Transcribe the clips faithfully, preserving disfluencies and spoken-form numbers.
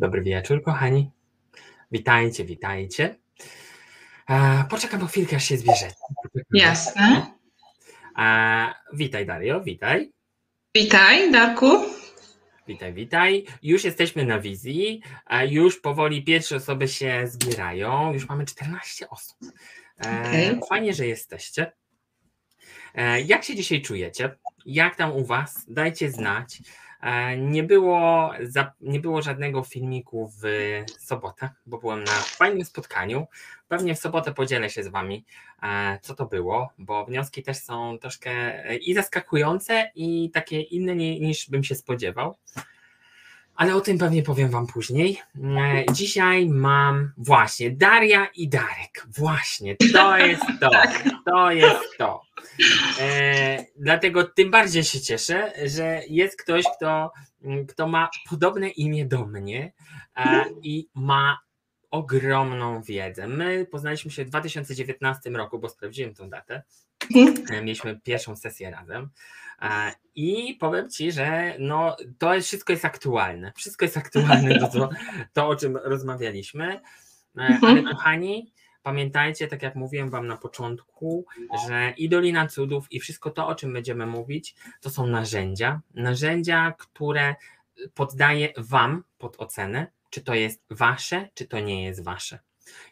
Dobry wieczór, kochani. Witajcie, witajcie. Poczekam po chwilkę, aż się zbierzecie. Jasne. Witaj, Dario, witaj. Witaj, Darku. Witaj, witaj. Już jesteśmy na wizji, już powoli pierwsze osoby się zbierają. Już mamy czternaście osób. Okay. Fajnie, że jesteście. Jak się dzisiaj czujecie? Jak tam u was? Dajcie znać. Nie było, nie było żadnego filmiku w sobotę, bo byłem na fajnym spotkaniu. Pewnie w sobotę podzielę się z wami, co to było, bo wnioski też są troszkę i zaskakujące, i takie inne niż bym się spodziewał. Ale o tym pewnie powiem wam później. Dzisiaj mam właśnie Daria i Darek. Właśnie, to jest to. To jest to. E, dlatego tym bardziej się cieszę, że jest ktoś, kto, kto ma podobne imię do mnie e, i ma ogromną wiedzę. My poznaliśmy się w dwa tysiące dziewiętnastym roku, bo sprawdziłem tą datę. Mieliśmy pierwszą sesję razem i powiem ci, że no, to jest, wszystko jest aktualne. Wszystko jest aktualne, to, co, to o czym rozmawialiśmy. Ale kochani, pamiętajcie, tak jak mówiłem wam na początku, że i Dolina Cudów, i wszystko to, o czym będziemy mówić, to są narzędzia. Narzędzia, które poddaję wam pod ocenę, czy to jest wasze, czy to nie jest wasze.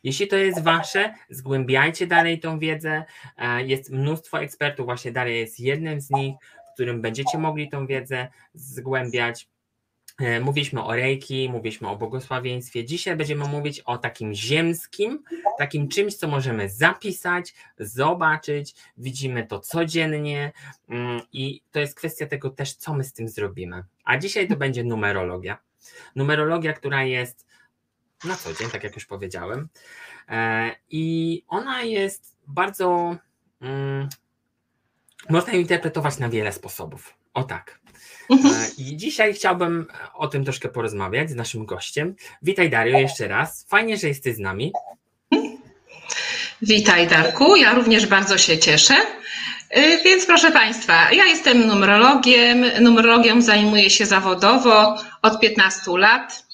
Jeśli to jest wasze, zgłębiajcie dalej tą wiedzę. Jest mnóstwo ekspertów, właśnie Daria jest jednym z nich, w którym będziecie mogli tą wiedzę zgłębiać. Mówiliśmy o reiki, mówiliśmy o błogosławieństwie. Dzisiaj będziemy mówić o takim ziemskim, takim czymś, co możemy zapisać, zobaczyć. Widzimy to codziennie i to jest kwestia tego też, co my z tym zrobimy. A dzisiaj to będzie numerologia. Numerologia, która jest na co dzień, tak jak już powiedziałem. I ona jest bardzo... Mm, można ją interpretować na wiele sposobów. O tak. I dzisiaj chciałbym o tym troszkę porozmawiać z naszym gościem. Witaj, Dario, jeszcze raz. Fajnie, że jesteś z nami. Witaj, Darku. Ja również bardzo się cieszę. Więc proszę Państwa, ja jestem numerologiem. Numerologią zajmuję się zawodowo od piętnastu lat.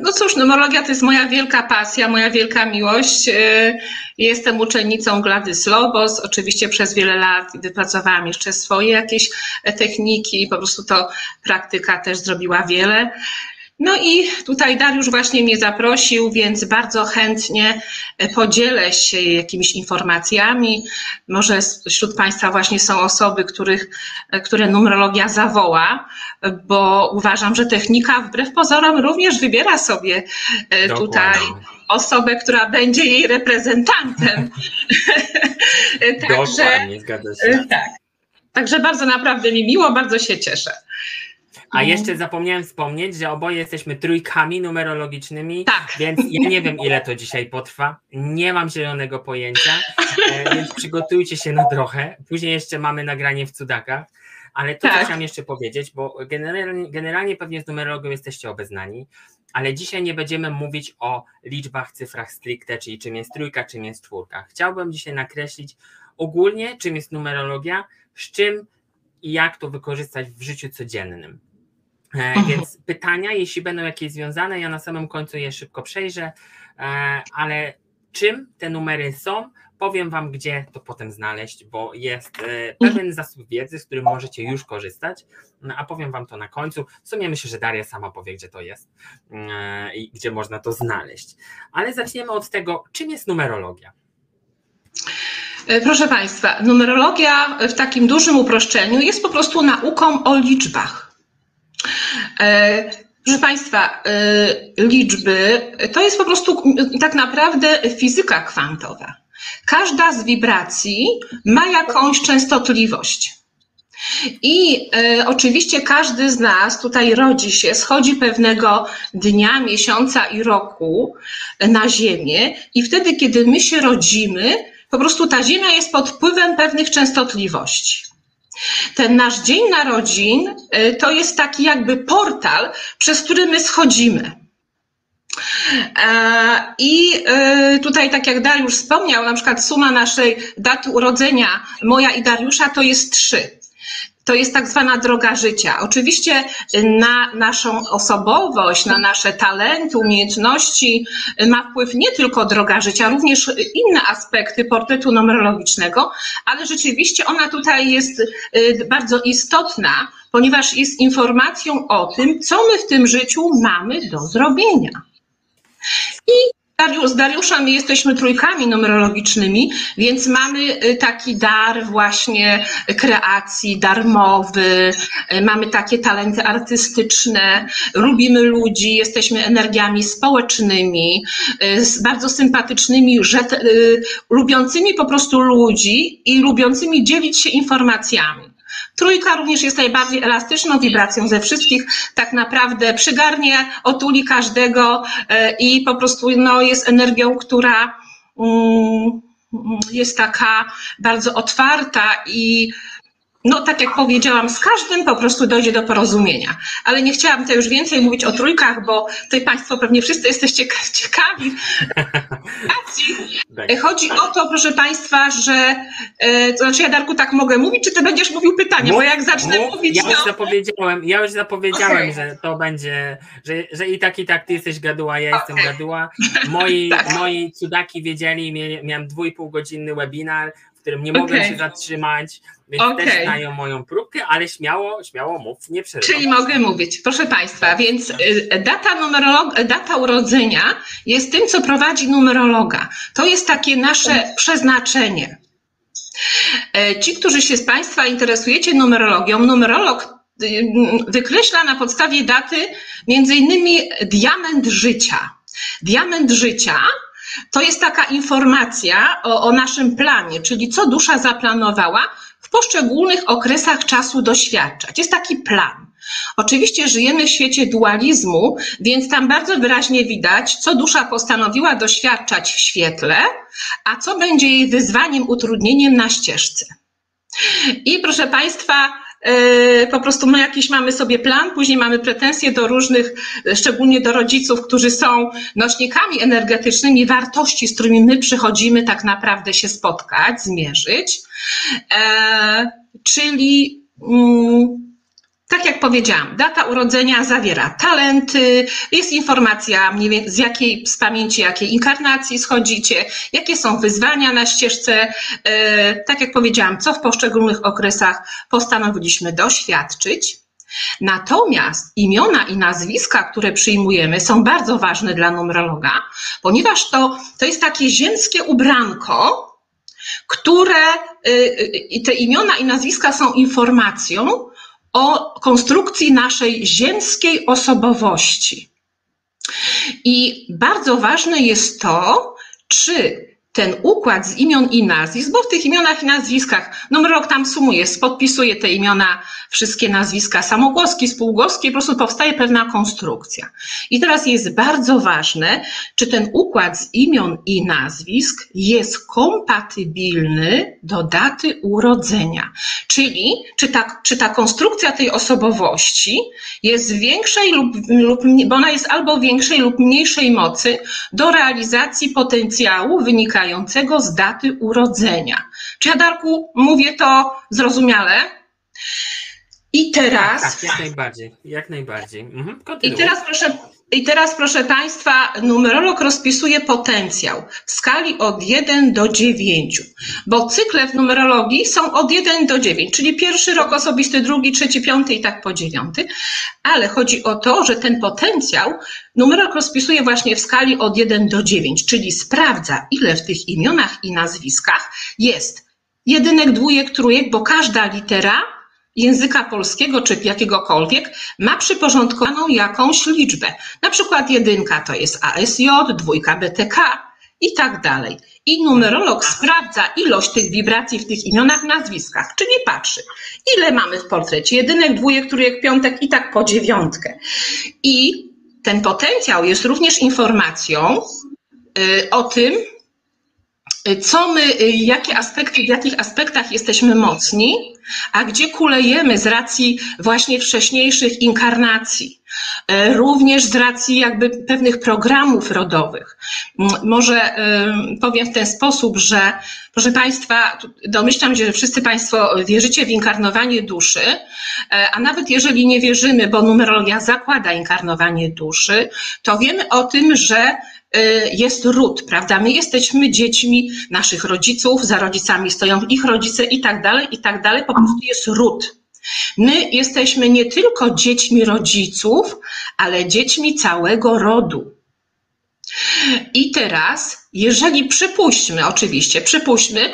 No cóż, numerologia to jest moja wielka pasja, moja wielka miłość. Jestem uczennicą Gladys Lobos, oczywiście przez wiele lat wypracowałam jeszcze swoje jakieś techniki, po prostu to praktyka też zrobiła wiele. No i tutaj Dariusz właśnie mnie zaprosił, więc bardzo chętnie podzielę się jakimiś informacjami. Może wśród Państwa właśnie są osoby, których, które numerologia zawoła, bo uważam, że technika wbrew pozorom również wybiera sobie Dokładnie. Tutaj osobę, która będzie jej reprezentantem. Także, Dokładnie, zgadza się. Tak. Także bardzo naprawdę mi miło, bardzo się cieszę. A jeszcze zapomniałem wspomnieć, że oboje jesteśmy trójkami numerologicznymi, tak. Więc ja nie wiem, ile to dzisiaj potrwa, nie mam zielonego pojęcia, więc przygotujcie się na trochę, później jeszcze mamy nagranie w Cudakach, ale to tak. Chciałam jeszcze powiedzieć, bo generalnie, generalnie pewnie z numerologią jesteście obeznani, ale dzisiaj nie będziemy mówić o liczbach, cyfrach stricte, czyli czym jest trójka, czym jest czwórka. Chciałbym dzisiaj nakreślić ogólnie, czym jest numerologia, z czym i jak to wykorzystać w życiu codziennym. Więc pytania, jeśli będą jakieś związane, ja na samym końcu je szybko przejrzę, ale czym te numery są, powiem wam, gdzie to potem znaleźć, bo jest pewien zasób wiedzy, z którym możecie już korzystać, a powiem wam to na końcu. W sumie myślę, że Daria sama powie, gdzie to jest i gdzie można to znaleźć. Ale zaczniemy od tego, czym jest numerologia. Proszę Państwa, numerologia w takim dużym uproszczeniu jest po prostu nauką o liczbach. Proszę Państwa, liczby to jest po prostu tak naprawdę fizyka kwantowa. Każda z wibracji ma jakąś częstotliwość. I oczywiście każdy z nas tutaj rodzi się, schodzi pewnego dnia, miesiąca i roku na Ziemię i wtedy, kiedy my się rodzimy, po prostu ta Ziemia jest pod wpływem pewnych częstotliwości. Ten nasz dzień narodzin to jest taki jakby portal, przez który my schodzimy. I tutaj, tak jak Dariusz wspomniał, na przykład suma naszej daty urodzenia, moja i Dariusza, to jest trzy. to jest tak zwana droga życia. Oczywiście na naszą osobowość, na nasze talenty, umiejętności ma wpływ nie tylko droga życia, również inne aspekty portretu numerologicznego, ale rzeczywiście ona tutaj jest bardzo istotna, ponieważ jest informacją o tym, co my w tym życiu mamy do zrobienia. I z Dariuszem jesteśmy trójkami numerologicznymi, więc mamy taki dar właśnie kreacji, darmowy, mamy takie talenty artystyczne, lubimy ludzi, jesteśmy energiami społecznymi, bardzo sympatycznymi, lubiącymi po prostu ludzi i lubiącymi dzielić się informacjami. Trójka również jest najbardziej elastyczną wibracją ze wszystkich, tak naprawdę przygarnie, otuli każdego i po prostu no, jest energią, która um, jest taka bardzo otwarta i no tak jak powiedziałam, z każdym po prostu dojdzie do porozumienia. Ale nie chciałam tutaj już więcej mówić o trójkach, bo tutaj Państwo pewnie wszyscy jesteście ciekawi. Chodzi o to, proszę Państwa, że... To znaczy ja, Darku, tak mogę mówić, czy Ty będziesz mówił pytanie? Bo jak zacznę mów, mówić... Ja już to... zapowiedziałem, ja już zapowiedziałem okay. że to będzie... Że, że i tak, i tak Ty jesteś gaduła, ja okay. jestem gaduła. Moi, tak. moi cudaki wiedzieli, miałem dwójpółgodzinny webinar, w którym nie mogłem okay. się zatrzymać, więc okay. też dają moją próbkę, ale śmiało, śmiało mów, nie przerywam. Czyli mogę mówić, proszę Państwa, więc data, numerolog, data urodzenia jest tym, co prowadzi numerologa. To jest takie nasze przeznaczenie. Ci, którzy się z Państwa interesujecie numerologią, numerolog wykreśla na podstawie daty m.in. diament życia. Diament życia to jest taka informacja o, o naszym planie, czyli co dusza zaplanowała w poszczególnych okresach czasu doświadczać. Jest taki plan. Oczywiście żyjemy w świecie dualizmu, więc tam bardzo wyraźnie widać, co dusza postanowiła doświadczać w świetle, a co będzie jej wyzwaniem, utrudnieniem na ścieżce. I proszę Państwa, po prostu my jakiś mamy sobie plan, później mamy pretensje do różnych, szczególnie do rodziców, którzy są nośnikami energetycznymi wartości, z którymi my przychodzimy tak naprawdę się spotkać, zmierzyć. E, czyli mm, tak jak powiedziałam, data urodzenia zawiera talenty, jest informacja mniej więcej z jakiej, z pamięci jakiej inkarnacji schodzicie, jakie są wyzwania na ścieżce, e, tak jak powiedziałam, co w poszczególnych okresach postanowiliśmy doświadczyć. Natomiast imiona i nazwiska, które przyjmujemy, są bardzo ważne dla numerologa, ponieważ to, to jest takie ziemskie ubranko, które y, te imiona i nazwiska są informacją o konstrukcji naszej ziemskiej osobowości. I bardzo ważne jest to, czy ten układ z imion i nazwisk, bo w tych imionach i nazwiskach numerolog tam sumuje, podpisuje te imiona, wszystkie nazwiska samogłoski, spółgłoski, po prostu powstaje pewna konstrukcja. I teraz jest bardzo ważne, czy ten układ z imion i nazwisk jest kompatybilny do daty urodzenia. Czyli czy ta, czy ta konstrukcja tej osobowości jest większej lub, lub, bo ona jest albo większej lub mniejszej mocy do realizacji potencjału wynikającego z daty urodzenia. Czy ja, Darku, mówię to zrozumiale? I teraz... Tak, tak, jak najbardziej. Jak najbardziej. Mhm, i, teraz, proszę, I teraz, proszę Państwa, numerolog rozpisuje potencjał w skali od jeden do dziewięciu, bo cykle w numerologii są od jeden do dziewięciu, czyli pierwszy rok osobisty, drugi, trzeci, piąty i tak po dziewiąty, ale chodzi o to, że ten potencjał numerolog rozpisuje właśnie w skali od jeden do dziewięciu, czyli sprawdza, ile w tych imionach i nazwiskach jest jedynek, dwójek, trójek, bo każda litera języka polskiego czy jakiegokolwiek ma przyporządkowaną jakąś liczbę. Na przykład jedynka to jest A S J, dwójka B T K i tak dalej. I numerolog sprawdza ilość tych wibracji w tych imionach, nazwiskach, czyli patrzy, ile mamy w portrecie jedynek, dwójek, trójek, piątek i tak po dziewiątkę. I ten potencjał jest również informacją yy, o tym, co my, jakie aspekty, w jakich aspektach jesteśmy mocni, a gdzie kulejemy z racji właśnie wcześniejszych inkarnacji. również z racji jakby pewnych programów rodowych. Może powiem w ten sposób, że proszę Państwa, domyślam się, że wszyscy Państwo wierzycie w inkarnowanie duszy, a nawet jeżeli nie wierzymy, bo numerologia zakłada inkarnowanie duszy, to wiemy o tym, że jest ród, prawda? My jesteśmy dziećmi naszych rodziców, za rodzicami stoją ich rodzice i tak dalej, i tak dalej, po prostu jest ród. My jesteśmy nie tylko dziećmi rodziców, ale dziećmi całego rodu. I teraz, jeżeli przypuśćmy, oczywiście, przypuśćmy,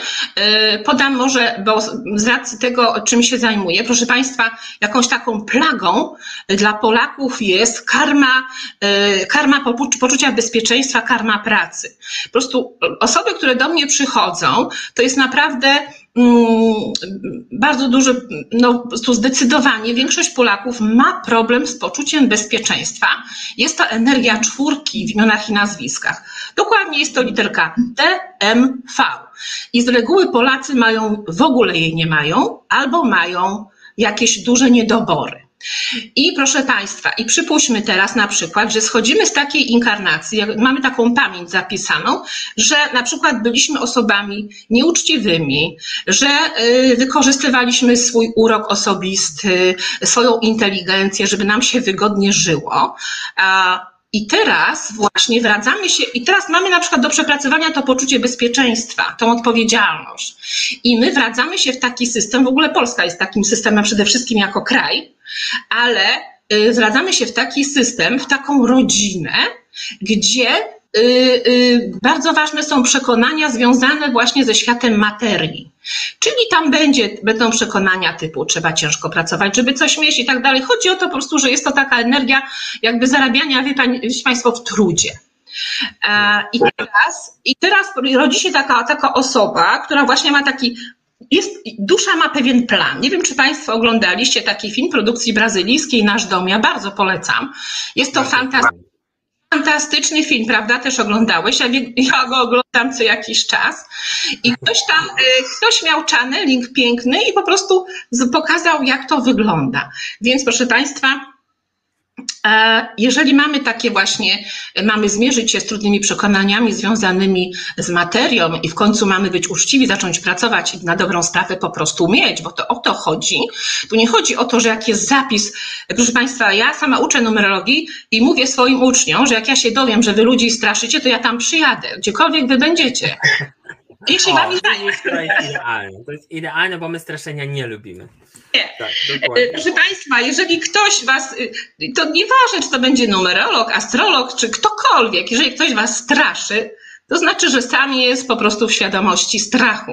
podam może, bo z racji tego, czym się zajmuję, proszę Państwa, jakąś taką plagą dla Polaków jest karma, karma poczucia bezpieczeństwa, karma pracy. Po prostu osoby, które do mnie przychodzą, to jest naprawdę bardzo duży, no po prostu zdecydowanie większość Polaków ma problem z poczuciem bezpieczeństwa. Jest to energia czwórki w imionach i nazwiskach. Dokładnie jest to literka D M V. I z reguły Polacy mają, w ogóle jej nie mają, albo mają jakieś duże niedobory. I proszę Państwa, i przypuśćmy teraz na przykład, że schodzimy z takiej inkarnacji, mamy taką pamięć zapisaną, że na przykład byliśmy osobami nieuczciwymi, że wykorzystywaliśmy swój urok osobisty, swoją inteligencję, żeby nam się wygodnie żyło. I teraz właśnie wracamy się i teraz mamy na przykład do przepracowania to poczucie bezpieczeństwa, tą odpowiedzialność. I my wracamy się w taki system, w ogóle Polska jest takim systemem przede wszystkim jako kraj, ale zwracamy się w taki system, w taką rodzinę, gdzie bardzo ważne są przekonania związane właśnie ze światem materii. Czyli tam będzie, będą przekonania typu trzeba ciężko pracować, żeby coś mieć i tak dalej. Chodzi o to po prostu, że jest to taka energia jakby zarabiania, wiecie Państwo, w trudzie. I teraz, i teraz rodzi się taka, taka osoba, która właśnie ma taki... Jest, dusza ma pewien plan. Nie wiem, czy Państwo oglądaliście taki film produkcji brazylijskiej Nasz Dom. Ja bardzo polecam. Jest to fantastyczny, fantastyczny film, prawda? Też oglądałeś. Ja, ja go oglądam co jakiś czas. I ktoś tam, ktoś miał channeling piękny i po prostu pokazał, jak to wygląda. Więc proszę Państwa, jeżeli mamy takie właśnie, mamy zmierzyć się z trudnymi przekonaniami związanymi z materią i w końcu mamy być uczciwi, zacząć pracować i na dobrą sprawę po prostu mieć, bo to o to chodzi. Tu nie chodzi o to, że jak jest zapis, proszę Państwa, ja sama uczę numerologii i mówię swoim uczniom, że jak ja się dowiem, że Wy ludzi straszycie, to ja tam przyjadę, gdziekolwiek Wy będziecie. Jeśli o, wami to jest idealne. To jest idealne, bo my straszenia nie lubimy. Nie. Tak, proszę Państwa, jeżeli ktoś was, to nieważne, czy to będzie numerolog, astrolog, czy ktokolwiek, jeżeli ktoś was straszy, to znaczy, że sam jest po prostu w świadomości strachu.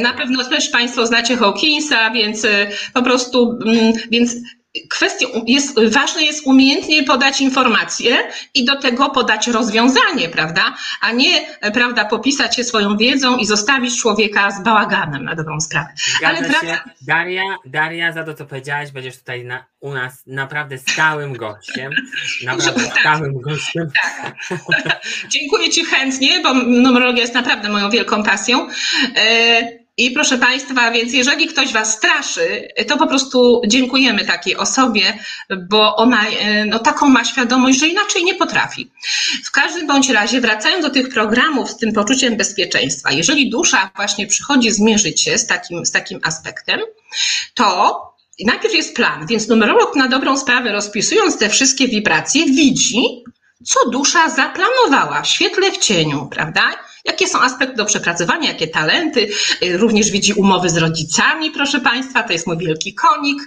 Na pewno też Państwo znacie Hawkinsa, więc po prostu, więc kwestią jest, ważne jest umiejętnie podać informacje i do tego podać rozwiązanie, prawda? A nie, prawda, popisać się swoją wiedzą i zostawić człowieka z bałaganem na dobrą sprawę. Ale prawda... Daria, Daria, za to, co powiedziałaś, będziesz tutaj na, u nas naprawdę stałym gościem. Naprawdę tak. stałym gościem. Tak. Dziękuję Ci chętnie, bo numerologia jest naprawdę moją wielką pasją. E I proszę Państwa, więc jeżeli ktoś Was straszy, to po prostu dziękujemy takiej osobie, bo ona no, taką ma świadomość, że inaczej nie potrafi. W każdym bądź razie, wracając do tych programów z tym poczuciem bezpieczeństwa, jeżeli dusza właśnie przychodzi zmierzyć się z takim, z takim aspektem, to najpierw jest plan, więc numerolog na dobrą sprawę, rozpisując te wszystkie wibracje, widzi, co dusza zaplanowała w świetle, w cieniu, prawda? Jakie są aspekty do przepracowania, jakie talenty, również widzi umowy z rodzicami, proszę Państwa, to jest mój wielki konik.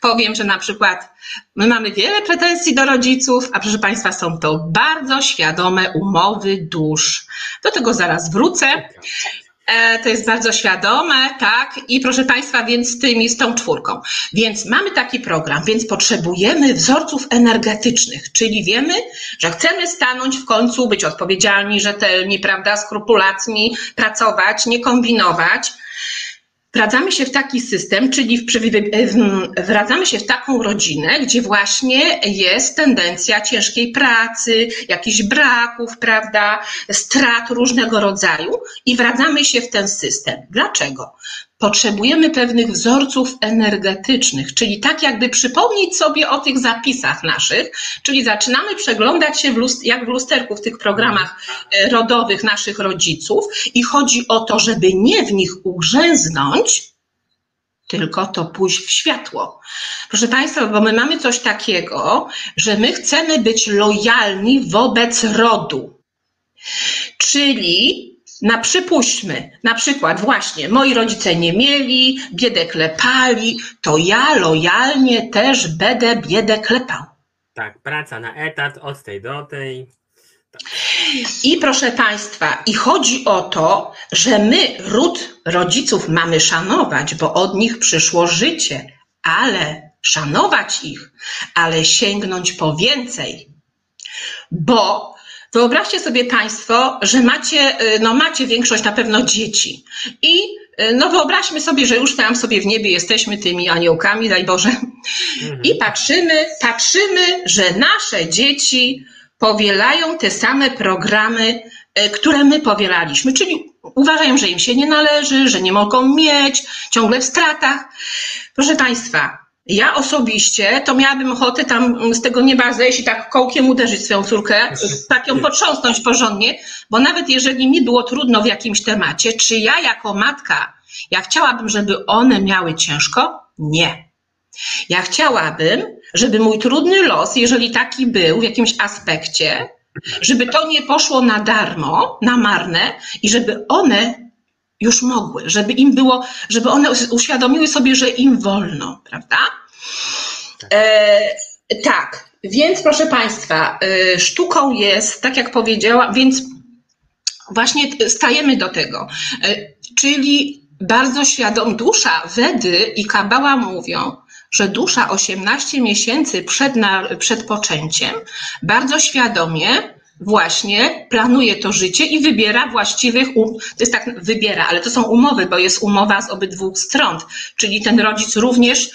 Powiem, że na przykład my mamy wiele pretensji do rodziców, a proszę Państwa, są to bardzo świadome umowy dusz. Do tego zaraz wrócę. To jest bardzo świadome, tak? I proszę Państwa, więc z tymi, z tą czwórką. Więc mamy taki program, więc potrzebujemy wzorców energetycznych, czyli wiemy, że chcemy stanąć w końcu, być odpowiedzialni, rzetelni, prawda, skrupulatni, pracować, nie kombinować. Wracamy się w taki system, czyli w, wracamy się w taką rodzinę, gdzie właśnie jest tendencja ciężkiej pracy, jakichś braków, prawda, strat różnego rodzaju i wracamy się w ten system. Dlaczego? potrzebujemy pewnych wzorców energetycznych, czyli tak jakby przypomnieć sobie o tych zapisach naszych, czyli zaczynamy przeglądać się w lust- jak w lusterku w tych programach rodowych naszych rodziców i chodzi o to, żeby nie w nich ugrzęznąć, tylko to pójść w światło. Proszę Państwa, bo my mamy coś takiego, że my chcemy być lojalni wobec rodu. Czyli na przypuśćmy, na przykład właśnie moi rodzice nie mieli, biedę klepali, to ja lojalnie też będę biedę klepał. Tak, praca na etat, od tej do tej. Tak. I proszę Państwa, i chodzi o to, że my ród rodziców mamy szanować, bo od nich przyszło życie, ale szanować ich, ale sięgnąć po więcej, bo wyobraźcie sobie Państwo, że macie, no macie większość na pewno dzieci i no wyobraźmy sobie, że już tam sobie w niebie jesteśmy tymi aniołkami, daj Boże, mhm. i patrzymy, patrzymy, że nasze dzieci powielają te same programy, które my powielaliśmy, czyli uważają, że im się nie należy, że nie mogą mieć, ciągle w stratach. Proszę Państwa, ja osobiście to miałabym ochotę tam z tego nieba zejść i tak kołkiem uderzyć swoją córkę, tak ją potrząsnąć porządnie, bo nawet jeżeli mi było trudno w jakimś temacie, czy ja jako matka, ja chciałabym, żeby one miały ciężko? Nie. Ja chciałabym, żeby mój trudny los, jeżeli taki był w jakimś aspekcie, żeby to nie poszło na darmo, na marne i żeby one już mogły, żeby im było, żeby one uświadomiły sobie, że im wolno, prawda? E, tak, więc proszę Państwa, sztuką jest, tak jak powiedziała, więc właśnie stajemy do tego, czyli bardzo świadom, dusza, Wedy i Kabała mówią, że dusza osiemnaście miesięcy przed, na, przed poczęciem bardzo świadomie właśnie planuje to życie i wybiera właściwych, um... to jest tak, wybiera, ale to są umowy, bo jest umowa z obydwu stron, czyli ten rodzic również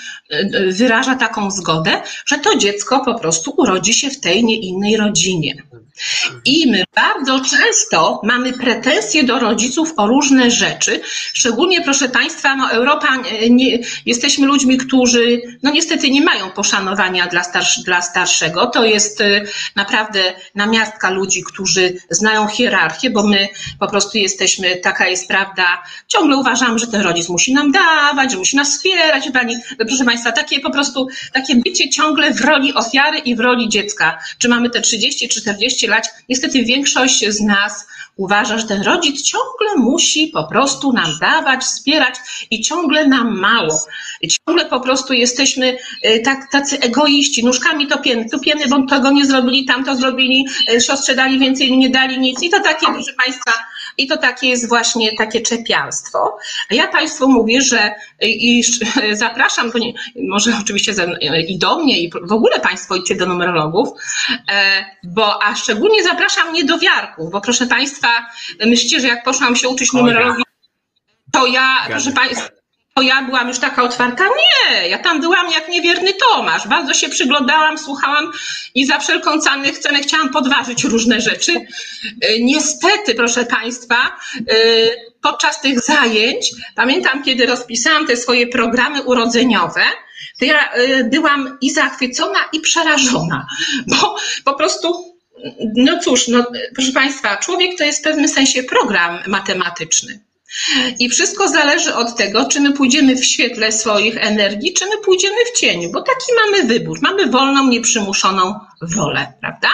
wyraża taką zgodę, że to dziecko po prostu urodzi się w tej, nie innej rodzinie. I my bardzo często mamy pretensje do rodziców o różne rzeczy, szczególnie proszę Państwa, no Europa, nie, jesteśmy ludźmi, którzy no niestety nie mają poszanowania dla, starsz, dla starszego, to jest naprawdę namiastka ludzi, którzy znają hierarchię, bo my po prostu jesteśmy, taka jest prawda, ciągle uważam, że ten rodzic musi nam dawać, że musi nas wspierać, pani, proszę Państwa, takie po prostu, takie bycie ciągle w roli ofiary i w roli dziecka, czy mamy te trzydzieści czy czterdzieści lat, niestety większość z nas uważa, że ten rodzic ciągle musi po prostu nam dawać, wspierać i ciągle nam mało. Ciągle po prostu jesteśmy tak, tacy egoiści, nóżkami topieny, topieny, bo tego nie zrobili, tamto zrobili, siostrze dali więcej, nie dali nic. I to takie, proszę Państwa, i to takie jest właśnie takie czepialstwo. A ja Państwu mówię, że i zapraszam, bo nie, może oczywiście i do mnie, i w ogóle Państwo idźcie do numerologów, bo a szczególnie zapraszam niedowiarków, bo proszę Państwa, myślicie, że jak poszłam się uczyć numerologii, to ja, proszę Państwa, to ja byłam już taka otwarta? Nie, ja tam byłam jak niewierny Tomasz. Bardzo się przyglądałam, słuchałam i za wszelką cenę chciałam podważyć różne rzeczy. Niestety, proszę Państwa, podczas tych zajęć, pamiętam, kiedy rozpisałam te swoje programy urodzeniowe, to ja byłam i zachwycona, i przerażona, bo po prostu... No cóż, no, proszę Państwa, człowiek to jest w pewnym sensie program matematyczny i wszystko zależy od tego, czy my pójdziemy w świetle swoich energii, czy my pójdziemy w cieniu, bo taki mamy wybór, mamy wolną, nieprzymuszoną wolę, prawda?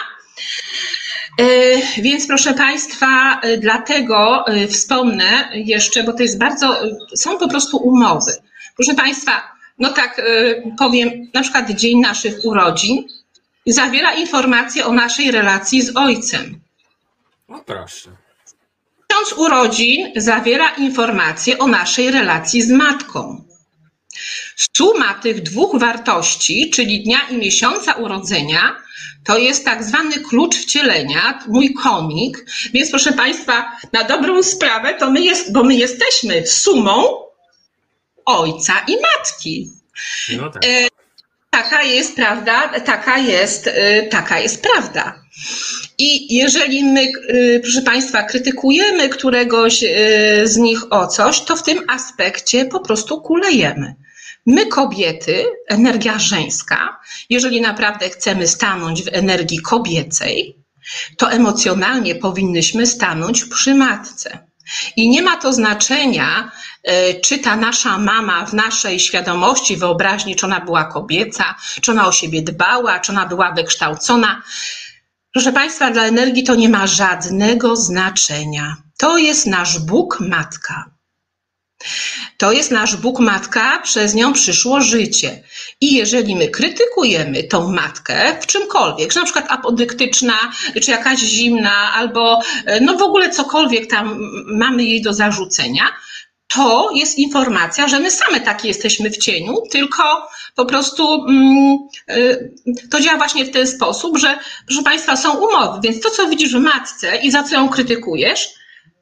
Więc proszę Państwa, dlatego wspomnę jeszcze, bo to jest bardzo, są po prostu umowy. Proszę Państwa, no tak powiem, na przykład dzień naszych urodzin zawiera informacje o naszej relacji z ojcem. O proszę. Miesiąc urodzin zawiera informacje o naszej relacji z matką. Suma tych dwóch wartości, czyli dnia i miesiąca urodzenia, to jest tak zwany klucz wcielenia, mój komik. Więc proszę Państwa, na dobrą sprawę, to my jest, bo my jesteśmy sumą ojca i matki. No tak. E- taka jest prawda, taka jest, taka jest prawda. I jeżeli my, proszę Państwa, krytykujemy któregoś z nich o coś, to w tym aspekcie po prostu kulejemy. My kobiety, energia żeńska, jeżeli naprawdę chcemy stanąć w energii kobiecej, to emocjonalnie powinnyśmy stanąć przy matce. I nie ma to znaczenia, czy ta nasza mama w naszej świadomości, wyobraźni, czy ona była kobieca, czy ona o siebie dbała, czy ona była wykształcona. Proszę Państwa, dla energii to nie ma żadnego znaczenia. To jest nasz Bóg Matka. To jest nasz Bóg Matka, przez nią przyszło życie. I jeżeli my krytykujemy tą matkę w czymkolwiek, że na przykład apodyktyczna, czy jakaś zimna, albo no w ogóle cokolwiek tam mamy jej do zarzucenia, to jest informacja, że my same takie jesteśmy w cieniu, tylko po prostu mm, y, to działa właśnie w ten sposób, że proszę Państwa, są umowy, więc to, co widzisz w matce i za co ją krytykujesz,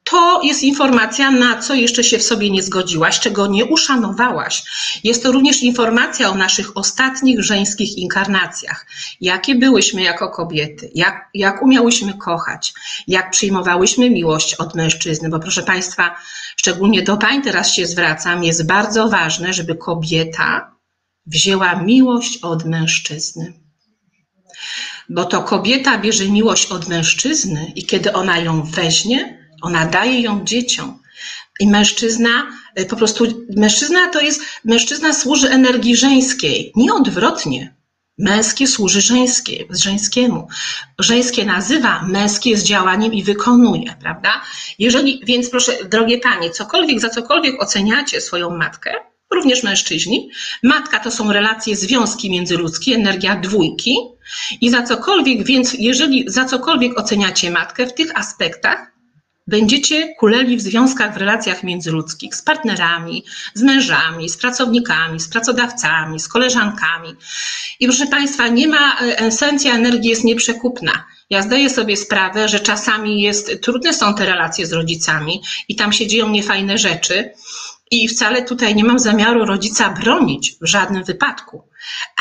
to jest informacja, na co jeszcze się w sobie nie zgodziłaś, czego nie uszanowałaś. Jest to również informacja o naszych ostatnich żeńskich inkarnacjach. Jakie byłyśmy jako kobiety, jak, jak umiałyśmy kochać, jak przyjmowałyśmy miłość od mężczyzny, bo proszę Państwa, szczególnie do pań teraz się zwracam, jest bardzo ważne, żeby kobieta wzięła miłość od mężczyzny. Bo to kobieta bierze miłość od mężczyzny i kiedy ona ją weźmie, ona daje ją dzieciom. I mężczyzna, po prostu mężczyzna to jest, mężczyzna służy energii żeńskiej, nie odwrotnie. Męskie służy żeńskie, żeńskiemu. Żeńskie nazywa, męskie jest działaniem i wykonuje, prawda? Jeżeli, więc proszę, drogie panie, cokolwiek, za cokolwiek oceniacie swoją matkę, również mężczyźni, matka to są relacje, związki międzyludzkie, energia dwójki i za cokolwiek, więc jeżeli za cokolwiek oceniacie matkę w tych aspektach, będziecie kuleli w związkach, w relacjach międzyludzkich z partnerami, z mężami, z pracownikami, z pracodawcami, z koleżankami. I proszę Państwa, nie ma, esencja energii jest nieprzekupna. Ja zdaję sobie sprawę, że czasami jest, trudne są te relacje z rodzicami i tam się dzieją niefajne rzeczy i wcale tutaj nie mam zamiaru rodzica bronić w żadnym wypadku,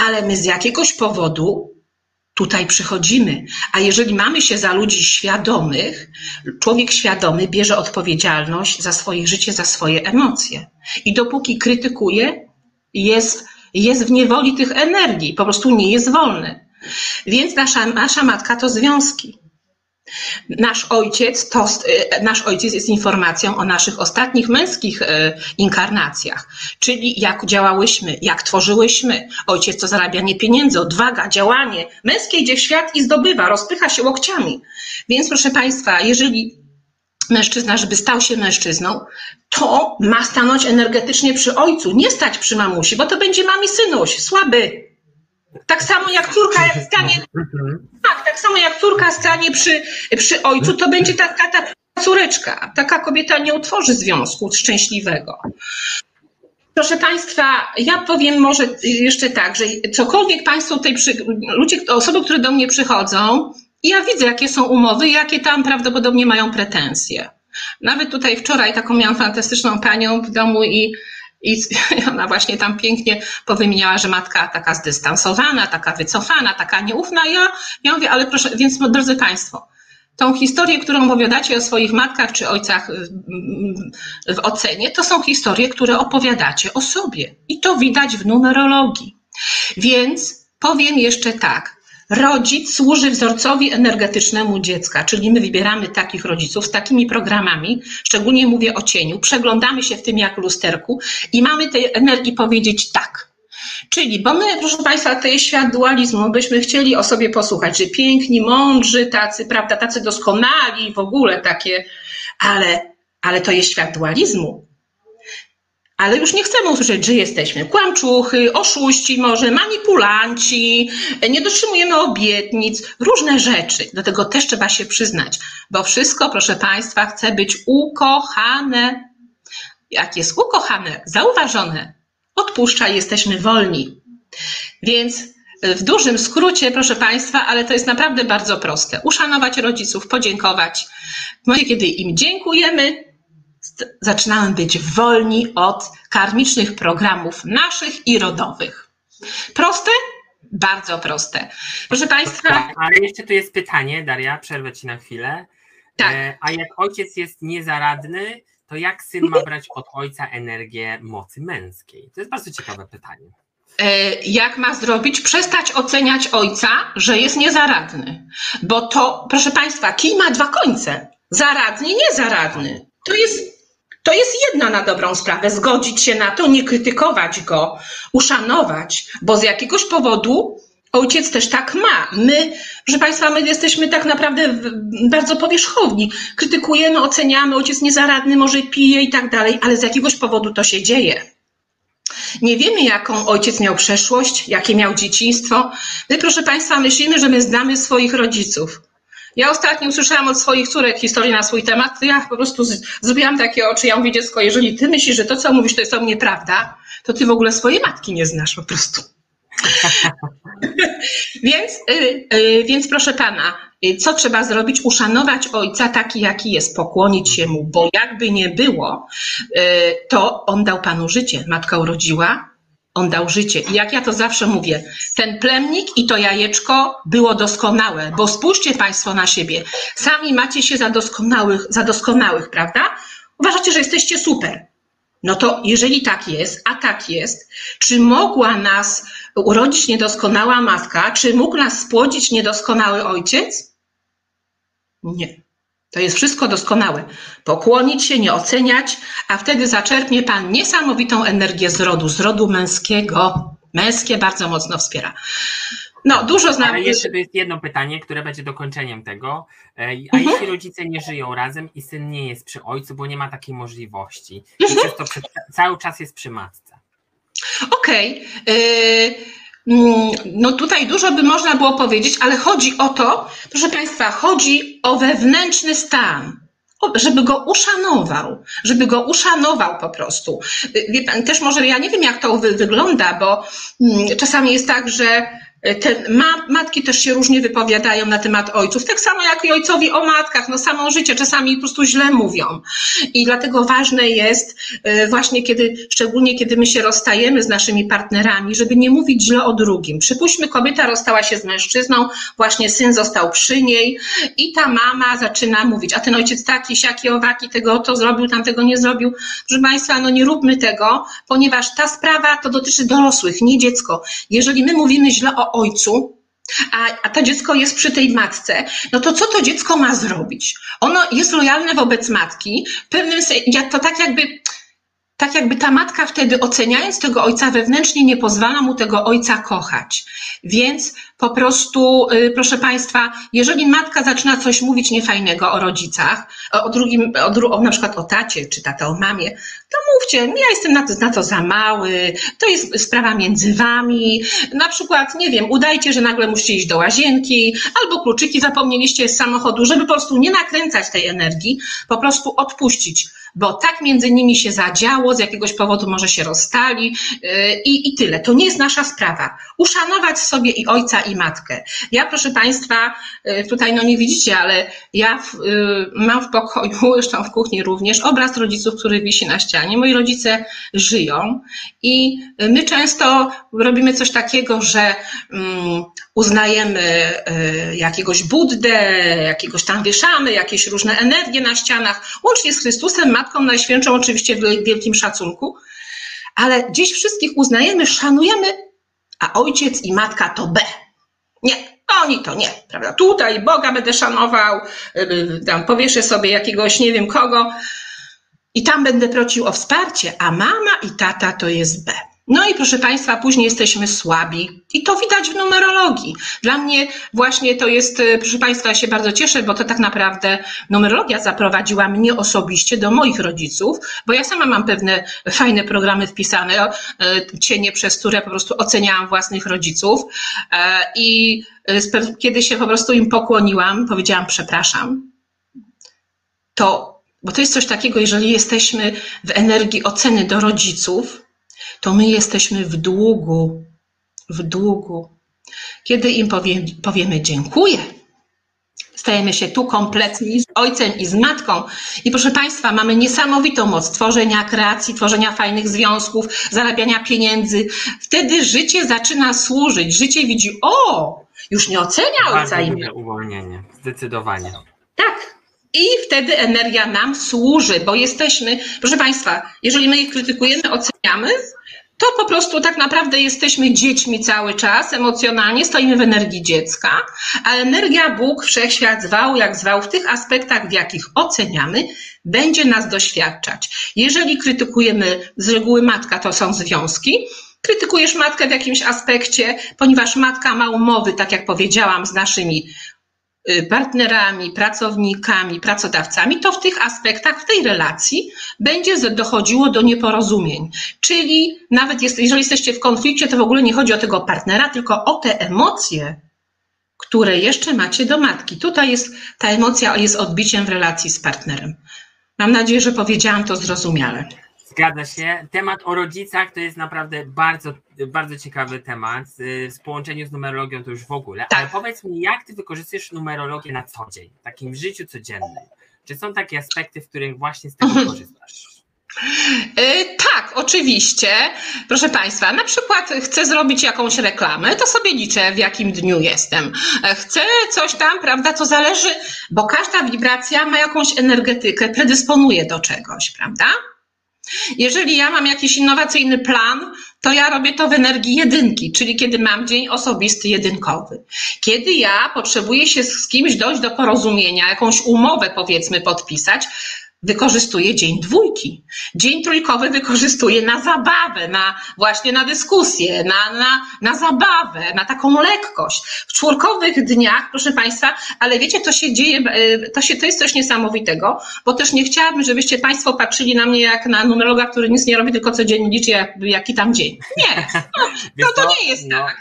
ale my z jakiegoś powodu tutaj przychodzimy, a jeżeli mamy się za ludzi świadomych, człowiek świadomy bierze odpowiedzialność za swoje życie, za swoje emocje. I dopóki krytykuje, jest, jest w niewoli tych energii, po prostu nie jest wolny. Więc nasza, nasza matka to związki. Nasz ojciec, to, nasz ojciec jest informacją o naszych ostatnich męskich inkarnacjach, czyli jak działałyśmy, jak tworzyłyśmy. Ojciec to zarabianie pieniędzy, odwaga, działanie. Męskie idzie w świat i zdobywa, rozpycha się łokciami. Więc proszę Państwa, jeżeli mężczyzna, żeby stał się mężczyzną, to ma stanąć energetycznie przy ojcu, nie stać przy mamusi, bo to będzie mami synuś, słaby. Tak samo jak córka jak stanie, tak, tak samo jak córka stanie przy, przy ojcu, to będzie ta, ta, ta córeczka. Taka kobieta nie utworzy związku szczęśliwego. Proszę Państwa, ja powiem może jeszcze tak, że cokolwiek Państwo tutaj, przy, ludzie, osoby, które do mnie przychodzą, ja widzę, jakie są umowy, jakie tam prawdopodobnie mają pretensje. Nawet tutaj wczoraj taką miałam fantastyczną panią w domu i I ona właśnie tam pięknie powymieniała, że matka taka zdystansowana, taka wycofana, taka nieufna. Ja, ja mówię, ale proszę, więc drodzy Państwo, tą historię, którą opowiadacie o swoich matkach czy ojcach w ocenie, to są historie, które opowiadacie o sobie. I to widać w numerologii. Więc powiem jeszcze tak. Rodzic służy wzorcowi energetycznemu dziecka, czyli my wybieramy takich rodziców z takimi programami, szczególnie mówię o cieniu, przeglądamy się w tym jak lusterku i mamy tej energii powiedzieć tak. Czyli, bo my, proszę Państwa, to jest świat dualizmu, byśmy chcieli o sobie posłuchać, że piękni, mądrzy, tacy, prawda, tacy doskonali, w ogóle takie, ale, ale to jest świat dualizmu. Ale już nie chcemy usłyszeć, że jesteśmy kłamczuchy, oszuści może, manipulanci, nie dotrzymujemy obietnic, różne rzeczy. Do tego też trzeba się przyznać, bo wszystko, proszę Państwa, chce być ukochane. Jak jest ukochane, zauważone, odpuszcza, jesteśmy wolni. Więc w dużym skrócie, proszę Państwa, ale to jest naprawdę bardzo proste. Uszanować rodziców, podziękować. W momencie, kiedy im dziękujemy, zaczynamy być wolni od karmicznych programów naszych i rodowych. Proste? bardzo proste. Proszę Państwa... Ale jeszcze tu jest pytanie, Daria, przerwę Ci na chwilę. Tak. E, a jak ojciec jest niezaradny, to jak syn ma brać od ojca energię mocy męskiej? To jest bardzo ciekawe pytanie. Jak ma zrobić? Przestać oceniać ojca, że jest niezaradny. Bo to, proszę Państwa, kij ma dwa końce. Zaradny, niezaradny. To jest, to jest jedno na dobrą sprawę. Zgodzić się na to, nie krytykować go, uszanować, bo z jakiegoś powodu ojciec też tak ma. My, proszę Państwa, my jesteśmy tak naprawdę bardzo powierzchowni. Krytykujemy, oceniamy, ojciec niezaradny, może pije i tak dalej, ale z jakiegoś powodu to się dzieje. Nie wiemy, jaką ojciec miał przeszłość, jakie miał dzieciństwo. My, proszę Państwa, myślimy, że my znamy swoich rodziców. Ja ostatnio usłyszałam od swoich córek historię na swój temat. Ja po prostu zrobiłam takie oczy. Ja mówię, dziecko, jeżeli ty myślisz, że to, co mówisz, to jest o mnie prawda, to ty w ogóle swojej matki nie znasz po prostu. Więc, yy, yy, więc proszę Pana, yy, co trzeba zrobić? Uszanować ojca taki, jaki jest, pokłonić się mu, bo jakby nie było, yy, to on dał Panu życie. Matka urodziła, on dał życie. I jak ja to zawsze mówię, ten plemnik i to jajeczko było doskonałe, bo spójrzcie Państwo na siebie, sami macie się za doskonałych, za doskonałych, prawda? Uważacie, że jesteście super. No to jeżeli tak jest, a tak jest, czy mogła nas urodzić niedoskonała matka, czy mógł nas spłodzić niedoskonały ojciec? Nie. To jest wszystko doskonałe. Pokłonić się, nie oceniać, a wtedy zaczerpnie Pan niesamowitą energię z rodu, z rodu męskiego. Męskie bardzo mocno wspiera. No, dużo znam. Ale jeszcze to jest jedno pytanie, które będzie dokończeniem tego. A mhm. jeśli rodzice nie żyją razem i syn nie jest przy ojcu, bo nie ma takiej możliwości, mhm. i przez to przez, cały czas jest przy matce. Okej. Okay. Yy, no tutaj dużo by można było powiedzieć, ale chodzi o to, proszę Państwa, chodzi o wewnętrzny stan. Żeby go uszanował, żeby go uszanował po prostu. Wie pan, też może ja nie wiem, jak to wy, wygląda, bo mm, czasami jest tak, że te ma, matki też się różnie wypowiadają na temat ojców, tak samo jak i ojcowie o matkach, no samo życie czasami po prostu źle mówią. I dlatego ważne jest y, właśnie kiedy, szczególnie kiedy my się rozstajemy z naszymi partnerami, żeby nie mówić źle o drugim. Przypuśćmy, kobieta rozstała się z mężczyzną, właśnie syn został przy niej i ta mama zaczyna mówić, a ten ojciec taki, siaki, owaki, tego to zrobił, tamtego nie zrobił. Proszę Państwa, no nie róbmy tego, ponieważ ta sprawa to dotyczy dorosłych, nie dziecko. Jeżeli my mówimy źle o ojcu, a, a to dziecko jest przy tej matce, no to co to dziecko ma zrobić? Ono jest lojalne wobec matki, pewnym jak to tak jakby, tak jakby ta matka wtedy, oceniając tego ojca wewnętrznie, nie pozwala mu tego ojca kochać. Więc po prostu, yy, proszę Państwa, jeżeli matka zaczyna coś mówić niefajnego o rodzicach, o, o drugim, o dru o, na przykład o tacie, czy tata o mamie, to mówcie, ja jestem na to, na to za mały, to jest sprawa między wami, na przykład, nie wiem, udajcie, że nagle musicie iść do łazienki, albo kluczyki zapomnieliście z samochodu, żeby po prostu nie nakręcać tej energii, po prostu odpuścić, bo tak między nimi się zadziało, z jakiegoś powodu może się rozstali yy, i, i tyle. To nie jest nasza sprawa. Uszanować sobie i ojca, i matkę. Ja, proszę Państwa, tutaj no nie widzicie, ale ja w, y, mam w pokoju, zresztą w kuchni również, obraz rodziców, który wisi na ścianie. Moi rodzice żyją i my często robimy coś takiego, że mm, uznajemy y, jakiegoś Buddę, jakiegoś tam wieszamy, jakieś różne energie na ścianach, łącznie z Chrystusem, Matką Najświętszą, oczywiście w wielkim szacunku, ale dziś wszystkich uznajemy, szanujemy, a ojciec i matka to B. Nie, oni to nie, prawda? Tutaj Boga będę szanował, tam powieszę sobie jakiegoś nie wiem kogo i tam będę prosił o wsparcie, a mama i tata to jest B. No i proszę Państwa, później jesteśmy słabi i to widać w numerologii. Dla mnie właśnie to jest, proszę Państwa, ja się bardzo cieszę, bo to tak naprawdę numerologia zaprowadziła mnie osobiście do moich rodziców, bo ja sama mam pewne fajne programy wpisane, cienie, przez które po prostu oceniałam własnych rodziców i kiedy się po prostu im pokłoniłam, powiedziałam przepraszam, to, bo to jest coś takiego, jeżeli jesteśmy w energii oceny do rodziców, to my jesteśmy w długu, w długu. Kiedy im powie, powiemy dziękuję, stajemy się tu kompletni z ojcem i z matką. I proszę Państwa, mamy niesamowitą moc tworzenia kreacji, tworzenia fajnych związków, zarabiania pieniędzy. Wtedy życie zaczyna służyć. Życie widzi, o, już nie ocenia ojca i matki. Uwolnienie, zdecydowanie. Tak. I wtedy energia nam służy, bo jesteśmy, proszę Państwa, jeżeli my ich krytykujemy, oceniamy, to po prostu tak naprawdę jesteśmy dziećmi cały czas, emocjonalnie stoimy w energii dziecka, a energia Bóg, Wszechświat, zwał jak zwał, w tych aspektach, w jakich oceniamy, będzie nas doświadczać. Jeżeli krytykujemy, z reguły matka to są związki, krytykujesz matkę w jakimś aspekcie, ponieważ matka ma umowy, tak jak powiedziałam, z naszymi partnerami, pracownikami, pracodawcami, to w tych aspektach, w tej relacji będzie dochodziło do nieporozumień. Czyli nawet jest, jeżeli jesteście w konflikcie, to w ogóle nie chodzi o tego partnera, tylko o te emocje, które jeszcze macie do matki. Tutaj jest, ta emocja jest odbiciem w relacji z partnerem. Mam nadzieję, że powiedziałam to zrozumiale. Zgadza się. Temat o rodzicach to jest naprawdę bardzo, bardzo ciekawy temat. W połączeniu z numerologią to już w ogóle. Tak. Ale powiedz mi, jak ty wykorzystujesz numerologię na co dzień, w takim życiu codziennym? Czy są takie aspekty, w których właśnie z tego mhm. korzystasz? Yy, tak, oczywiście. Proszę Państwa, na przykład chcę zrobić jakąś reklamę, to sobie liczę, w jakim dniu jestem. Chcę coś tam, prawda, to zależy, bo każda wibracja ma jakąś energetykę, predysponuje do czegoś, prawda? Jeżeli ja mam jakiś innowacyjny plan, to ja robię to w energii jedynki, czyli kiedy mam dzień osobisty jedynkowy. Kiedy ja potrzebuję się z kimś dojść do porozumienia, jakąś umowę powiedzmy podpisać, wykorzystuję dzień dwójki. Dzień trójkowy wykorzystuję na zabawę, na właśnie na dyskusję, na, na, na zabawę, na taką lekkość. W czwórkowych dniach, proszę Państwa, ale wiecie, to się dzieje, to, się, to jest coś niesamowitego, bo też nie chciałabym, żebyście Państwo patrzyli na mnie jak na numerologa, który nic nie robi, tylko codziennie liczy jak, jaki tam dzień. Nie, no, to, to nie jest no, tak.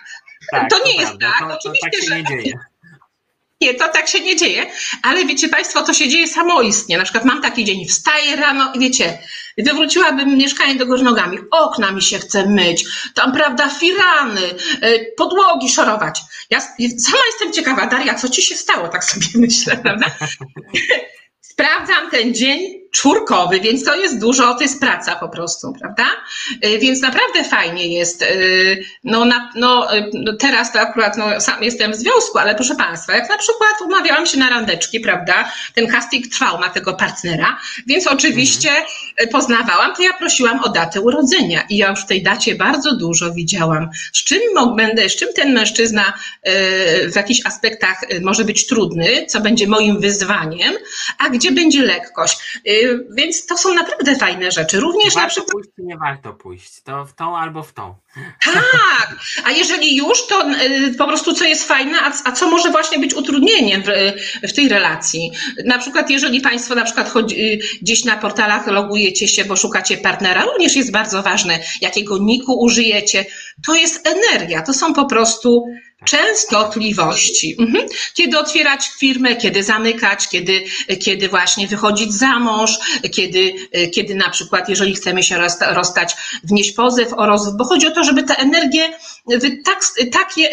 tak. To nie to jest tak, to, oczywiście, to tak się nie że... dzieje. Nie, to tak się nie dzieje, ale wiecie Państwo, to się dzieje samoistnie. Na przykład mam taki dzień, wstaję rano i wiecie, wywróciłabym mieszkanie do góry nogami, okna mi się chce myć, tam prawda firany, podłogi szorować. Ja sama jestem ciekawa, Daria, co Ci się stało, tak sobie myślę, prawda? Sprawdzam ten dzień czwórkowy, więc to jest dużo, to jest praca po prostu, prawda? Więc naprawdę fajnie jest. No, na, no teraz to akurat no, sam jestem w związku, ale proszę Państwa, jak na przykład umawiałam się na randeczki, prawda? Ten casting trwał na tego partnera, więc oczywiście mhm. poznawałam, to ja prosiłam o datę urodzenia i ja już w tej dacie bardzo dużo widziałam, z czym mógł, będę, z czym ten mężczyzna w jakichś aspektach może być trudny, co będzie moim wyzwaniem, a gdzie będzie lekkość. Więc to są naprawdę fajne rzeczy. Również warto na przykład... pójść, nie warto pójść, to w tą albo w tą. Tak, a jeżeli już, to po prostu co jest fajne, a, a co może właśnie być utrudnieniem w, w tej relacji. Na przykład jeżeli Państwo na przykład chodzi, gdzieś na portalach logujecie się, bo szukacie partnera, również jest bardzo ważne, jakiego niku użyjecie. To jest energia, to są po prostu... częstotliwości. Mhm. Kiedy otwierać firmę, kiedy zamykać, kiedy, kiedy właśnie wychodzić za mąż, kiedy, kiedy na przykład, jeżeli chcemy się rozstać, wnieść pozew o rozwód, bo chodzi o to, żeby tę energię tak, tak, je,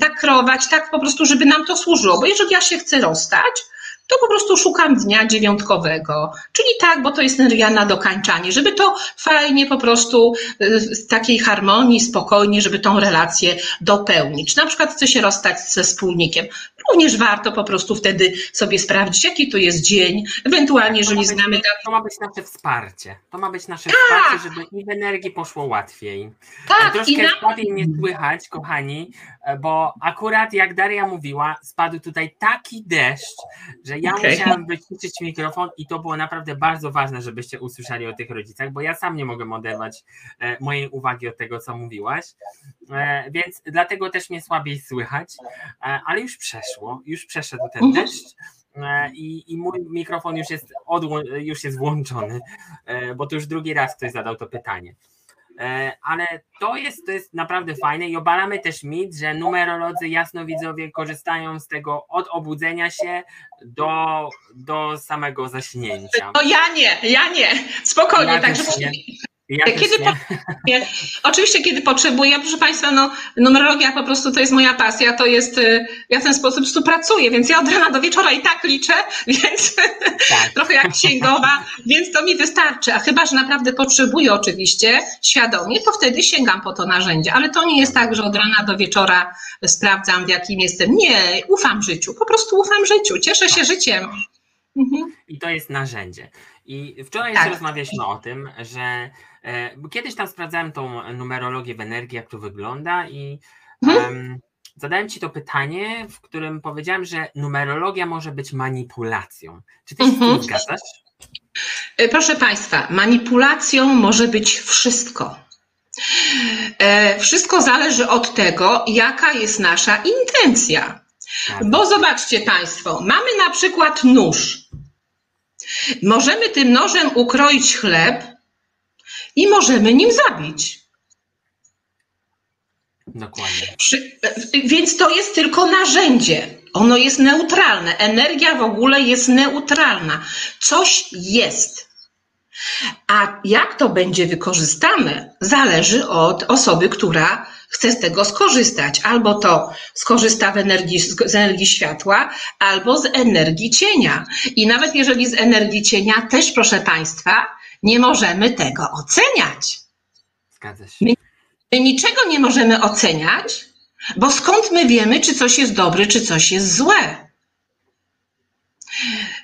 tak kreować, tak po prostu, żeby nam to służyło. Bo jeżeli ja się chcę rozstać, to po prostu szukam dnia dziewiątkowego. Czyli tak, bo to jest energia na dokańczanie, żeby to fajnie po prostu w takiej harmonii, spokojnie, żeby tą relację dopełnić. Na przykład chcę się rozstać ze wspólnikiem. Również warto po prostu wtedy sobie sprawdzić, jaki to jest dzień, ewentualnie, jeżeli być, znamy... To ma być nasze wsparcie. To ma być nasze tak. wsparcie, żeby i w energii poszło łatwiej. Tak. Troszkę i na... słabiej mnie słychać, kochani, bo akurat jak Daria mówiła, spadł tutaj taki deszcz, że ja okay. musiałam wyciszyć mikrofon i to było naprawdę bardzo ważne, żebyście usłyszeli o tych rodzicach, bo ja sam nie mogłem oderwać mojej uwagi od tego, co mówiłaś, więc dlatego też mnie słabiej słychać, ale już przeszło. Już przeszedł ten deszcz i, i mój mikrofon już jest, odłą- już jest włączony, bo to już drugi raz ktoś zadał to pytanie. Ale to jest, to jest naprawdę fajne i obalamy też mit, że numerolodzy, jasnowidzowie korzystają z tego od obudzenia się do, do samego zaśnięcia. No ja nie, ja nie, spokojnie. Ja tak, żeby... Jak kiedy potrzebuję, oczywiście kiedy potrzebuję, ja, proszę Państwa, no, numerologia po prostu to jest moja pasja, to jest, ja w ten sposób po prostu pracuję, więc ja od rana do wieczora i tak liczę, więc tak. trochę jak księgowa, więc to mi wystarczy, a chyba, że naprawdę potrzebuję oczywiście świadomie, to wtedy sięgam po to narzędzie, ale to nie jest tak, że od rana do wieczora sprawdzam, w jakim jestem, nie, ufam życiu, po prostu ufam życiu, cieszę się życiem. Mhm. I to jest narzędzie. I wczoraj tak. jeszcze rozmawialiśmy o tym, że e, kiedyś tam sprawdzałem tą numerologię w energii, jak to wygląda i mhm. um, zadałem Ci to pytanie, w którym powiedziałem, że numerologia może być manipulacją. Czy Ty się mhm. z tym zgadzasz? Proszę Państwa, manipulacją może być wszystko. E, wszystko zależy od tego, jaka jest nasza intencja. Tak. Bo zobaczcie Państwo, mamy na przykład nóż. Możemy tym nożem ukroić chleb i możemy nim zabić. Dokładnie. Przy, więc to jest tylko narzędzie. Ono jest neutralne. Energia w ogóle jest neutralna. Coś jest. A jak to będzie wykorzystane, zależy od osoby, która chce z tego skorzystać. Albo to skorzysta w energii, z energii światła, albo z energii cienia. I nawet jeżeli z energii cienia też, proszę Państwa, nie możemy tego oceniać. Zgadza się. My, my niczego nie możemy oceniać, bo skąd my wiemy, czy coś jest dobre, czy coś jest złe.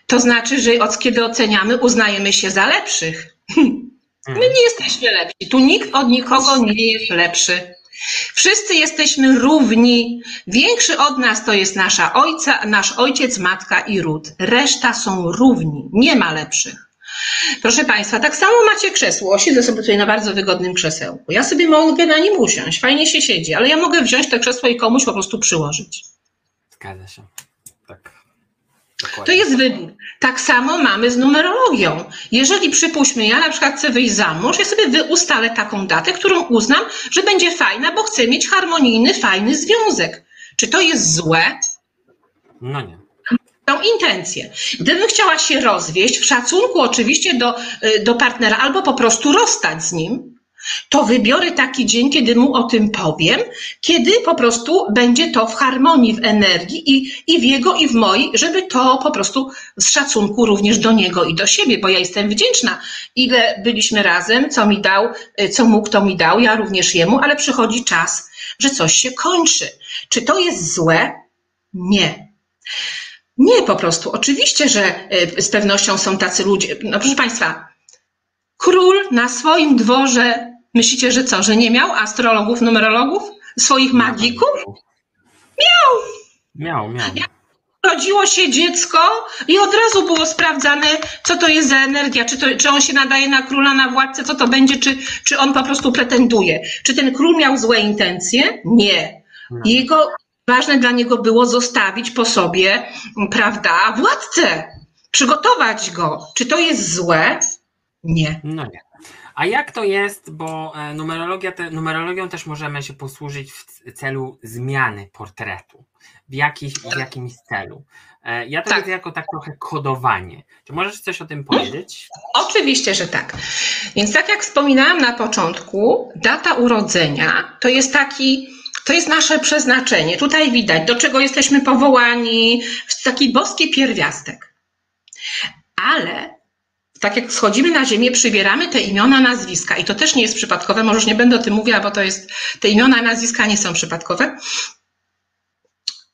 To znaczy, że od kiedy oceniamy, uznajemy się za lepszych. My nie jesteśmy lepsi. Tu nikt od nikogo nie jest lepszy. Wszyscy jesteśmy równi. Większy od nas to jest nasza ojca, nasz ojciec, matka i ród. Reszta są równi. Nie ma lepszych. Proszę Państwa, tak samo macie krzesło. Siedzę sobie tutaj na bardzo wygodnym krzesełku. Ja sobie mogę na nim usiąść. Fajnie się siedzi, ale ja mogę wziąć to krzesło i komuś po prostu przyłożyć. Zgadza się. Tak. Dokładnie. To jest wybór. Tak samo mamy z numerologią. Jeżeli przypuśćmy, ja na przykład chcę wyjść za mąż, ja sobie ustalę taką datę, którą uznam, że będzie fajna, bo chcę mieć harmonijny, fajny związek. Czy to jest złe? No nie. Tą intencję. Gdybym chciała się rozwieść, w szacunku oczywiście do, do partnera, albo po prostu rozstać z nim, to wybiorę taki dzień, kiedy mu o tym powiem, kiedy po prostu będzie to w harmonii, w energii i, i w jego i w mojej, żeby to po prostu z szacunku również do niego i do siebie, bo ja jestem wdzięczna, ile byliśmy razem, co mi dał, co mógł, to mi dał, ja również jemu, ale przychodzi czas, że coś się kończy. Czy to jest złe? Nie. Nie po prostu. Oczywiście, że z pewnością są tacy ludzie, no proszę Państwa, król na swoim dworze, myślicie, że co, że nie miał astrologów, numerologów, swoich magików? Miał! Miał, miał. Rodziło się dziecko i od razu było sprawdzane, co to jest za energia, czy, to, czy on się nadaje na króla, na władcę, co to będzie, czy, czy on po prostu pretenduje. Czy ten król miał złe intencje? Nie. Jego, ważne dla niego było zostawić po sobie, prawda, władcę, przygotować go. Czy to jest złe? Nie. No nie. A jak to jest, bo numerologia, te, numerologią też możemy się posłużyć w celu zmiany portretu, w, jakich, w jakimś celu. Ja to tak. widzę jako tak trochę kodowanie. Czy możesz coś o tym powiedzieć? Hmm? Oczywiście, że tak. Więc tak jak wspominałam na początku, data urodzenia to jest taki... To jest nasze przeznaczenie. Tutaj widać, do czego jesteśmy powołani. Taki boski pierwiastek. Ale... Tak jak schodzimy na ziemię, przybieramy te imiona, nazwiska i to też nie jest przypadkowe, może już nie będę o tym mówiła, bo to jest, te imiona, nazwiska nie są przypadkowe.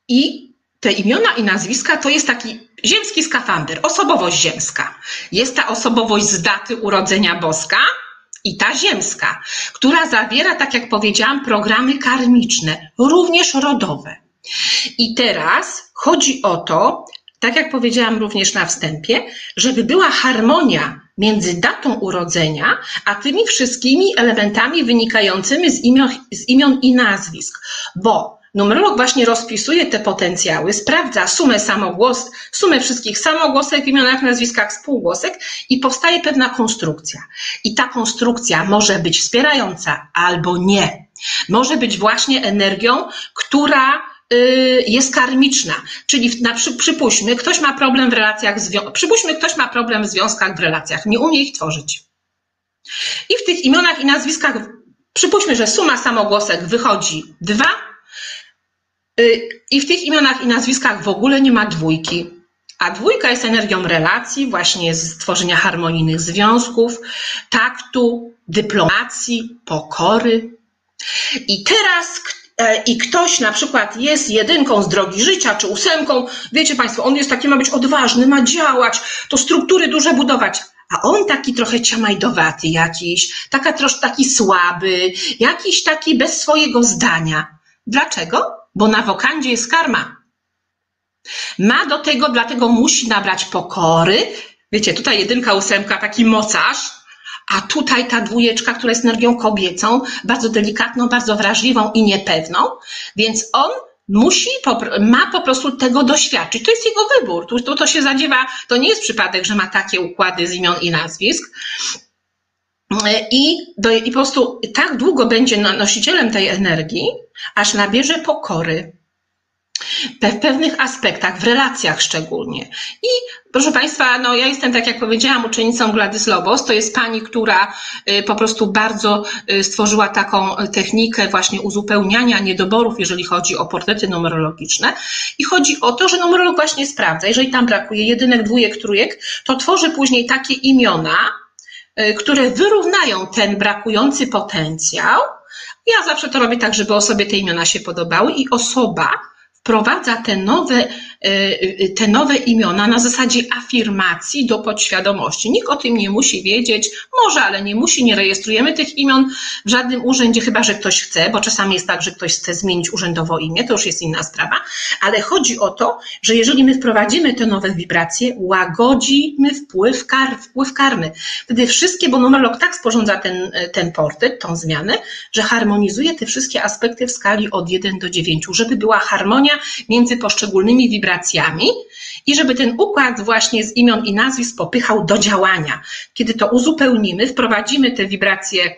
I te imiona i nazwiska to jest taki ziemski skafander, osobowość ziemska. Jest ta osobowość z daty urodzenia boska i ta ziemska, która zawiera, tak jak powiedziałam, programy karmiczne, również rodowe. I teraz chodzi o to, tak jak powiedziałam również na wstępie, żeby była harmonia między datą urodzenia, a tymi wszystkimi elementami wynikającymi z imion, z imion i nazwisk. Bo numerolog właśnie rozpisuje te potencjały, sprawdza sumę samogłos, sumę wszystkich samogłosek w imionach, nazwiskach, współgłosek i powstaje pewna konstrukcja. I ta konstrukcja może być wspierająca albo nie. Może być właśnie energią, która jest karmiczna, czyli na przy, przypuśćmy, ktoś ma problem w relacjach, przypuśćmy, ktoś ma problem w związkach, w relacjach, nie umie ich tworzyć. I w tych imionach i nazwiskach, przypuśćmy, że suma samogłosek wychodzi dwa i w tych imionach i nazwiskach w ogóle nie ma dwójki. A dwójka jest energią relacji, właśnie stworzenia harmonijnych związków, taktu, dyplomacji, pokory. I teraz i ktoś na przykład jest jedynką z drogi życia, czy ósemką, wiecie Państwo, on jest taki, ma być odważny, ma działać, to struktury duże budować. A on taki trochę ciamajdowaty jakiś, taka trosz, taki słaby, jakiś taki bez swojego zdania. Dlaczego? Bo na wokandzie jest karma. Ma do tego, dlatego musi nabrać pokory. Wiecie, tutaj jedynka, ósemka, taki mocarz, a tutaj ta dwójeczka, która jest energią kobiecą, bardzo delikatną, bardzo wrażliwą i niepewną, więc on musi, ma po prostu tego doświadczyć. To jest jego wybór, to, to, to się zadziewa, to nie jest przypadek, że ma takie układy z imion i nazwisk. I, do, i po prostu tak długo będzie nosicielem tej energii, aż nabierze pokory. W pewnych aspektach, w relacjach szczególnie. I proszę Państwa, no ja jestem, tak jak powiedziałam, uczennicą Gladys Lobos. To jest pani, która po prostu bardzo stworzyła taką technikę właśnie uzupełniania niedoborów, jeżeli chodzi o portrety numerologiczne. I chodzi o to, że numerolog właśnie sprawdza, jeżeli tam brakuje jedynek, dwójek, trójek, to tworzy później takie imiona, które wyrównają ten brakujący potencjał. Ja zawsze to robię tak, żeby osobie te imiona się podobały i osoba wprowadza te nowe, te nowe imiona na zasadzie afirmacji do podświadomości. Nikt o tym nie musi wiedzieć, może, ale nie musi, nie rejestrujemy tych imion w żadnym urzędzie, chyba że ktoś chce, bo czasami jest tak, że ktoś chce zmienić urzędowo imię, to już jest inna sprawa, ale chodzi o to, że jeżeli my wprowadzimy te nowe wibracje, łagodzimy wpływ, kar, wpływ karmy. Wtedy wszystkie, bo numerolog tak sporządza ten, ten portret, tą zmianę, że harmonizuje te wszystkie aspekty w skali od jeden do dziewięciu, żeby była harmonia między poszczególnymi wibracjami i żeby ten układ właśnie z imion i nazwisk popychał do działania. Kiedy to uzupełnimy, wprowadzimy te wibracje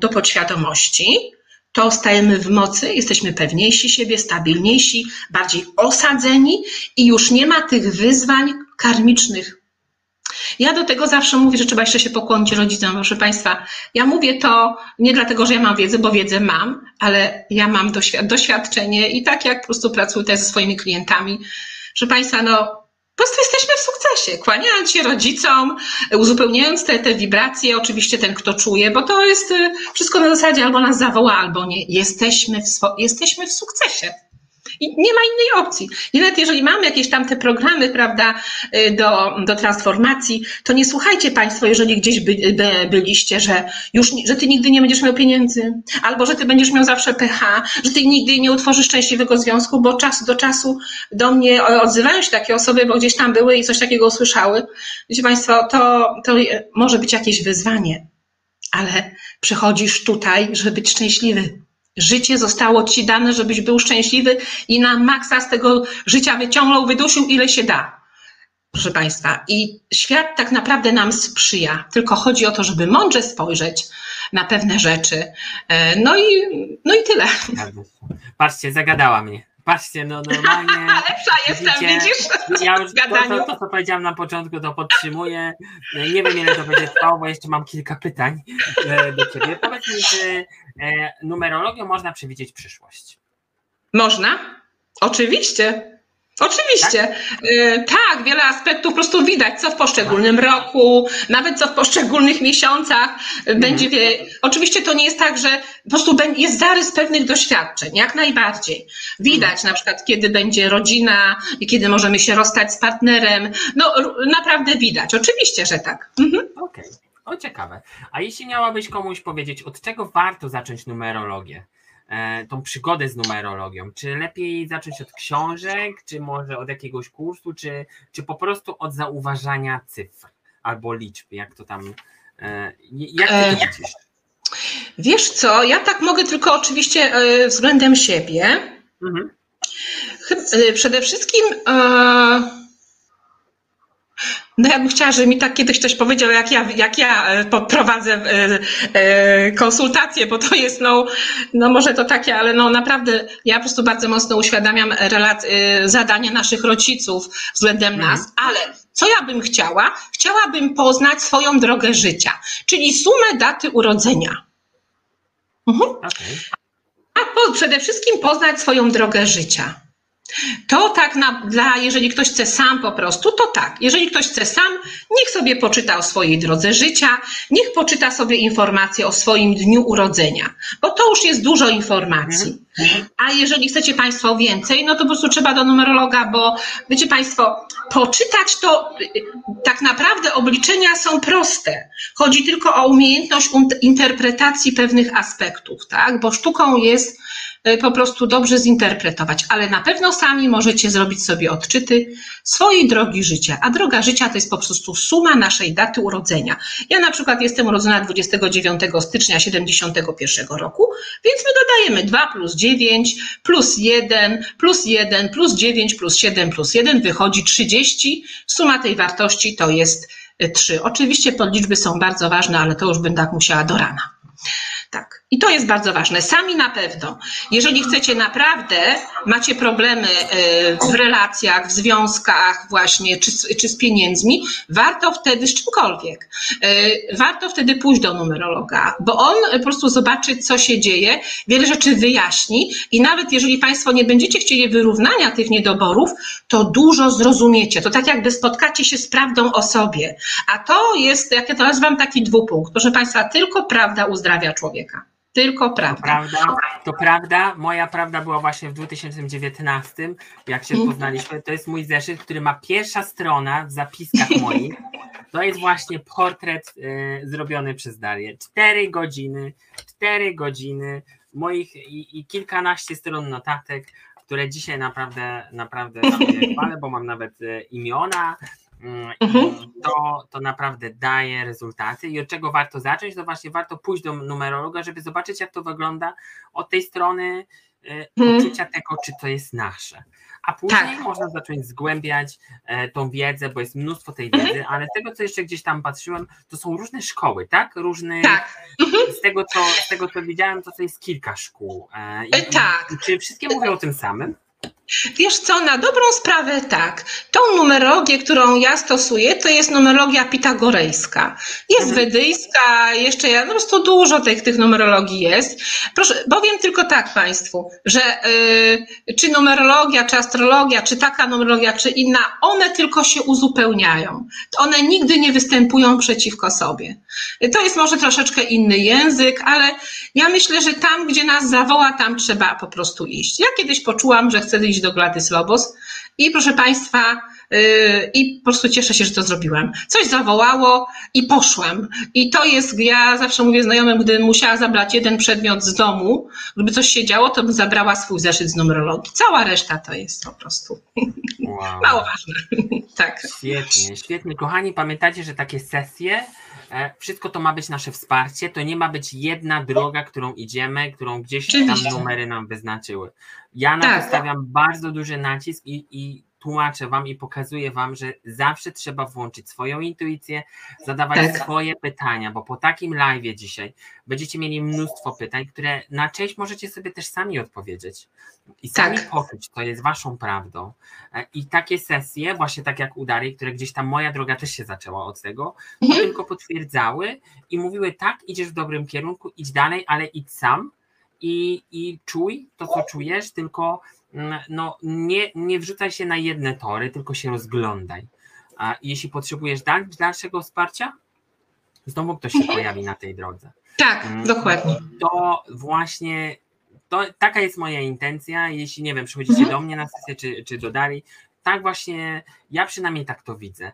do podświadomości, to stajemy w mocy, jesteśmy pewniejsi siebie, stabilniejsi, bardziej osadzeni i już nie ma tych wyzwań karmicznych. Ja do tego zawsze mówię, że trzeba jeszcze się pokłonić rodzicom, proszę Państwa. Ja mówię to nie dlatego, że ja mam wiedzę, bo wiedzę mam, ale ja mam doświadczenie i tak jak po prostu pracuję też ze swoimi klientami, że Państwa, no po prostu jesteśmy w sukcesie, kłaniając się rodzicom, uzupełniając te, te wibracje, oczywiście ten, kto czuje, bo to jest wszystko na zasadzie albo nas zawoła, albo nie. Jesteśmy w, jesteśmy w sukcesie. I nie ma innej opcji. I nawet jeżeli mamy jakieś tam te programy, prawda, do, do transformacji, to nie słuchajcie Państwo, jeżeli gdzieś by, by, byliście, że już, że Ty nigdy nie będziesz miał pieniędzy, albo że Ty będziesz miał zawsze pH, że Ty nigdy nie utworzysz szczęśliwego związku, bo czas do czasu do mnie odzywają się takie osoby, bo gdzieś tam były i coś takiego usłyszały. Wiecie Państwo, to, to może być jakieś wyzwanie, ale przychodzisz tutaj, żeby być szczęśliwy. Życie zostało Ci dane, żebyś był szczęśliwy i na maksa z tego życia wyciągnął, wydusił, ile się da. Proszę Państwa, i świat tak naprawdę nam sprzyja, tylko chodzi o to, żeby mądrze spojrzeć na pewne rzeczy. No i, no i tyle. Patrzcie, zagadała mnie. Patrzcie, no normalnie. Lepsza jestem, widzisz? Ja już to, to, to, co powiedziałam na początku, to podtrzymuję. Nie wiem, ile to będzie trwało, bo jeszcze mam kilka pytań do Ciebie. Powiedz mi, czy numerologią można przewidzieć przyszłość? Można, oczywiście. Oczywiście, tak? Yy, tak, wiele aspektów po prostu widać, co w poszczególnym roku, nawet co w poszczególnych miesiącach mm-hmm. będzie. Wie... Oczywiście to nie jest tak, że po prostu jest zarys pewnych doświadczeń, jak najbardziej. Widać mm-hmm. na przykład, kiedy będzie rodzina, kiedy możemy się rozstać z partnerem, no naprawdę widać, oczywiście, że tak. Mm-hmm. Okej, okay. O ciekawe. A jeśli miałabyś komuś powiedzieć, od czego warto zacząć numerologię? Tą przygodę z numerologią. Czy lepiej zacząć od książek, czy może od jakiegoś kursu, czy, czy po prostu od zauważania cyfr albo liczb, jak to tam, jak ty to widzisz? Wiesz co, ja tak mogę tylko oczywiście względem siebie. Mhm. Przede wszystkim No ja bym chciała, żeby mi tak kiedyś ktoś powiedział, jak ja, jak ja prowadzę konsultacje, bo to jest, no, no może to takie, ale no naprawdę ja po prostu bardzo mocno uświadamiam relacje, zadania naszych rodziców względem nas, ale co ja bym chciała? Chciałabym poznać swoją drogę życia, czyli sumę daty urodzenia. Mhm. Okay. A po, przede wszystkim poznać swoją drogę życia. To tak, na, dla, jeżeli ktoś chce sam po prostu, to tak. Jeżeli ktoś chce sam, niech sobie poczyta o swojej drodze życia, niech poczyta sobie informacje o swoim dniu urodzenia, bo to już jest dużo informacji. A jeżeli chcecie Państwo więcej, no to po prostu trzeba do numerologa, bo wiecie Państwo, poczytać to, tak naprawdę obliczenia są proste. Chodzi tylko o umiejętność interpretacji pewnych aspektów, tak? Bo sztuką jest po prostu dobrze zinterpretować, ale na pewno sami możecie zrobić sobie odczyty swojej drogi życia, a droga życia to jest po prostu suma naszej daty urodzenia. Ja na przykład jestem urodzona dwudziestego dziewiątego stycznia siedemdziesiątego pierwszego roku, więc my dodajemy dwa plus dziewięć plus jeden plus jeden plus dziewięć plus siedem plus jeden wychodzi trzydzieści, suma tej wartości to jest trzy. Oczywiście podliczby są bardzo ważne, ale to już będę tak musiała do rana. Tak. I to jest bardzo ważne. Sami na pewno. Jeżeli chcecie naprawdę, macie problemy w relacjach, w związkach właśnie, czy z, czy z pieniędzmi, warto wtedy z czymkolwiek. Warto wtedy pójść do numerologa, bo on po prostu zobaczy, co się dzieje, wiele rzeczy wyjaśni i nawet jeżeli Państwo nie będziecie chcieli wyrównania tych niedoborów, to dużo zrozumiecie. To tak jakby spotkacie się z prawdą o sobie. A to jest, jak ja to nazywam, taki dwupunkt. Proszę Państwa, tylko prawda uzdrawia człowieka. Tylko prawda. To prawda. To prawda. Moja prawda była właśnie w dwa tysiące dziewiętnastym, jak się poznaliśmy. To jest mój zeszyt, który ma pierwsza strona w zapiskach moich. To jest właśnie portret y, zrobiony przez Darię. Cztery godziny, cztery godziny moich i, i kilkanaście stron notatek, które dzisiaj naprawdę, naprawdę sobie chwalę, bo mam nawet y, imiona. I to, to naprawdę daje rezultaty i od czego warto zacząć, to właśnie warto pójść do numerologa, żeby zobaczyć, jak to wygląda od tej strony hmm. uczucia tego, czy to jest nasze, a później tak. można zacząć zgłębiać e, tą wiedzę, bo jest mnóstwo tej wiedzy, hmm. ale tego, co jeszcze gdzieś tam patrzyłem, to są różne szkoły, tak? Różne, tak. Z tego, co, z tego, co widziałem, to, to jest kilka szkół. E, i, tak. i, czy wszystkie mówią o tym samym? Wiesz co, na dobrą sprawę tak. Tą numerologię, którą ja stosuję, to jest numerologia pitagorejska. Jest mhm. wedyjska, jeszcze ja, no po prostu dużo tych, tych numerologii jest. Proszę, powiem tylko tak Państwu, że yy, czy numerologia, czy astrologia, czy taka numerologia, czy inna, one tylko się uzupełniają. One nigdy nie występują przeciwko sobie. To jest może troszeczkę inny język, ale ja myślę, że tam, gdzie nas zawoła, tam trzeba po prostu iść. Ja kiedyś poczułam, że chcę iść do Gladys Lobos i proszę Państwa yy, i po prostu cieszę się, że to zrobiłam. Coś zawołało i poszłam. I to jest, ja zawsze mówię znajomym, gdybym musiała zabrać jeden przedmiot z domu, gdyby coś się działo, to bym zabrała swój zeszyt z numerologii. Cała reszta to jest po prostu wow. mało ważne. Tak. Świetnie, świetnie. Kochani, pamiętajcie, że takie sesje, wszystko to ma być nasze wsparcie, to nie ma być jedna droga, którą idziemy, którą gdzieś tam numery nam wyznaczyły. Ja na to stawiam bardzo duży nacisk i, i tłumaczę Wam i pokazuję Wam, że zawsze trzeba włączyć swoją intuicję, zadawać tak. swoje pytania, bo po takim live'ie dzisiaj będziecie mieli mnóstwo pytań, które na część możecie sobie też sami odpowiedzieć i sami tak. poczuć, to jest Waszą prawdą. I takie sesje, właśnie tak jak u Darii, które gdzieś tam moja droga też się zaczęła od tego, to mhm. tylko potwierdzały i mówiły tak, idziesz w dobrym kierunku, idź dalej, ale idź sam i, i czuj to, co czujesz, tylko no nie, nie wrzucaj się na jedne tory, tylko się rozglądaj. A jeśli potrzebujesz dal, dalszego wsparcia, znowu ktoś się pojawi na tej drodze. Tak, mm, dokładnie. To właśnie, to, taka jest moja intencja, jeśli nie wiem, przychodzicie mhm. do mnie na sesję, czy, czy do Darii, tak właśnie, ja przynajmniej tak to widzę.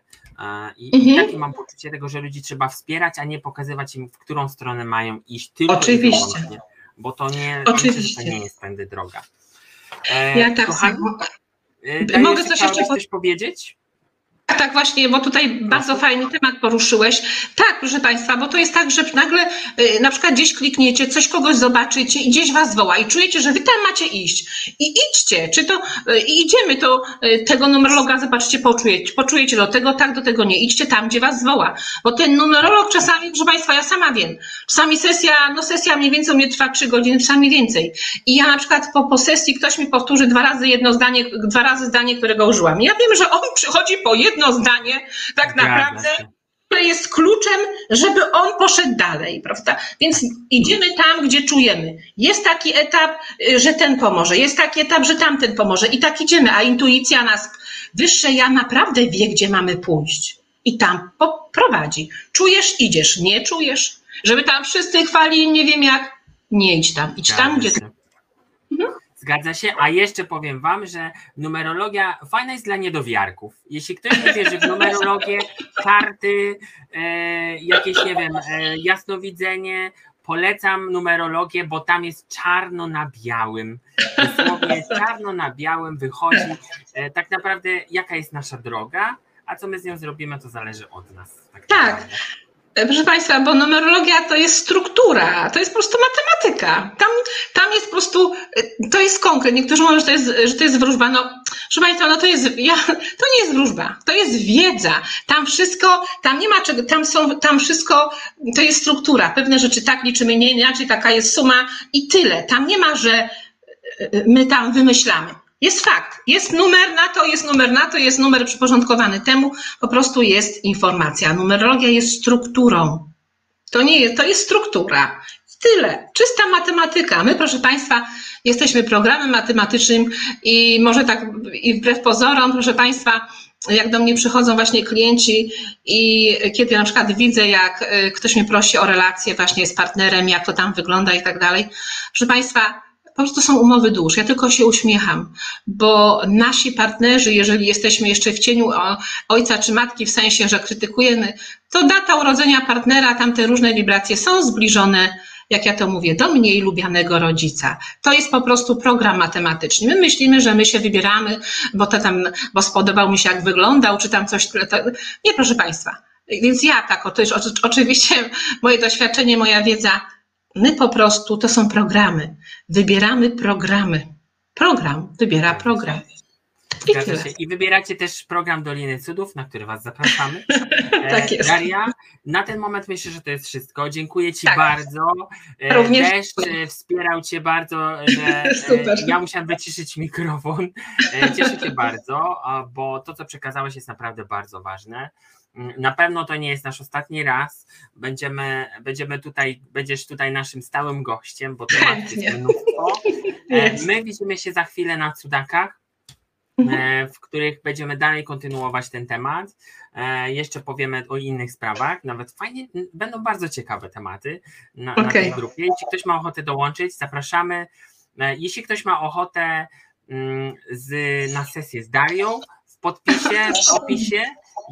I, mhm. i takie mam poczucie tego, że ludzi trzeba wspierać, a nie pokazywać im, w którą stronę mają iść. Tylko oczywiście. Wyłącznie, bo to nie, oczywiście. To nie jest tędy droga. E, ja tak kochani, mogę coś jeszcze coś powiedzieć? tak właśnie, bo tutaj bardzo fajny temat poruszyłeś. Tak, proszę Państwa, bo to jest tak, że nagle na przykład gdzieś klikniecie, coś kogoś zobaczycie i gdzieś was woła i czujecie, że wy tam macie iść. I idźcie, czy to i idziemy, to tego numerologa zobaczycie, poczujecie, poczujecie do tego, tak, do tego nie. Idźcie tam, gdzie was woła. Bo ten numerolog czasami, proszę Państwa, ja sama wiem, czasami sesja, no sesja mniej więcej u mnie trwa trzy godziny, czasami więcej. I ja na przykład po, po sesji ktoś mi powtórzy dwa razy jedno zdanie, dwa razy zdanie, którego użyłam. Ja wiem, że on przychodzi po jedno zdanie, tak naprawdę, które jest kluczem, żeby on poszedł dalej, prawda? Więc idziemy tam, gdzie czujemy. Jest taki etap, że ten pomoże, jest taki etap, że tamten pomoże i tak idziemy, a intuicja nas, wyższe ja naprawdę wie, gdzie mamy pójść i tam poprowadzi. Czujesz, idziesz, nie czujesz, żeby tam wszyscy chwalili, nie wiem jak, nie idź tam, idź tam, gdzie... Zgadza się, a jeszcze powiem wam, że numerologia fajna jest dla niedowiarków. Jeśli ktoś nie wierzy w numerologię, karty, e, jakieś, nie wiem, e, jasnowidzenie, polecam numerologię, bo tam jest czarno na białym. Dosłownie czarno na białym wychodzi e, tak naprawdę jaka jest nasza droga, a co my z nią zrobimy, to zależy od nas. Tak. tak. Proszę Państwa, bo numerologia to jest struktura, to jest po prostu matematyka. Tam, tam jest po prostu, to jest konkret. Niektórzy mówią, że to jest, że to jest wróżba. No, proszę Państwa, no to jest, ja, to nie jest wróżba, to jest wiedza. Tam wszystko, tam nie ma czego, tam są, tam wszystko, to jest struktura. Pewne rzeczy tak liczymy, nie inaczej, taka jest suma i tyle. Tam nie ma, że my tam wymyślamy. Jest fakt, jest numer na to, jest numer na to, jest numer przyporządkowany temu, po prostu jest informacja. Numerologia jest strukturą. To nie jest, to jest struktura. Tyle, czysta matematyka. My, proszę Państwa, jesteśmy programem matematycznym i może tak, i wbrew pozorom, proszę Państwa, jak do mnie przychodzą właśnie klienci i kiedy na przykład widzę, jak ktoś mnie prosi o relację właśnie z partnerem, jak to tam wygląda i tak dalej, proszę Państwa, po prostu są umowy dusz. Ja tylko się uśmiecham, bo nasi partnerzy, jeżeli jesteśmy jeszcze w cieniu ojca czy matki, w sensie, że krytykujemy, to data urodzenia partnera, tamte różne wibracje są zbliżone, jak ja to mówię, do mniej lubianego rodzica. To jest po prostu program matematyczny. My myślimy, że my się wybieramy, bo to tam, bo spodobał mi się, jak wyglądał, czy tam coś. To... Nie, proszę Państwa. Więc ja tak, o, to jest, o, oczywiście moje doświadczenie, moja wiedza. My po prostu, to są programy. Wybieramy programy. Program wybiera program. I, I wybieracie też program Doliny Cudów, na który was zapraszamy. Tak jest. Daria, na ten moment myślę, że to jest wszystko. Dziękuję ci tak. bardzo. Również też wspierał cię bardzo, że super. Ja musiałam wyciszyć mikrofon. Cieszę się bardzo, bo to, co przekazałeś, jest naprawdę bardzo ważne. Na pewno to nie jest nasz ostatni raz. Będziemy, będziemy tutaj, będziesz tutaj naszym stałym gościem, bo temat jest mnóstwo. My widzimy się za chwilę na Cudakach, w których będziemy dalej kontynuować ten temat. Jeszcze powiemy o innych sprawach. Nawet fajnie, będą bardzo ciekawe tematy na, okay. na tej grupie. Jeśli ktoś ma ochotę dołączyć, zapraszamy. Jeśli ktoś ma ochotę z, na sesję z Darią, w podpisie, w opisie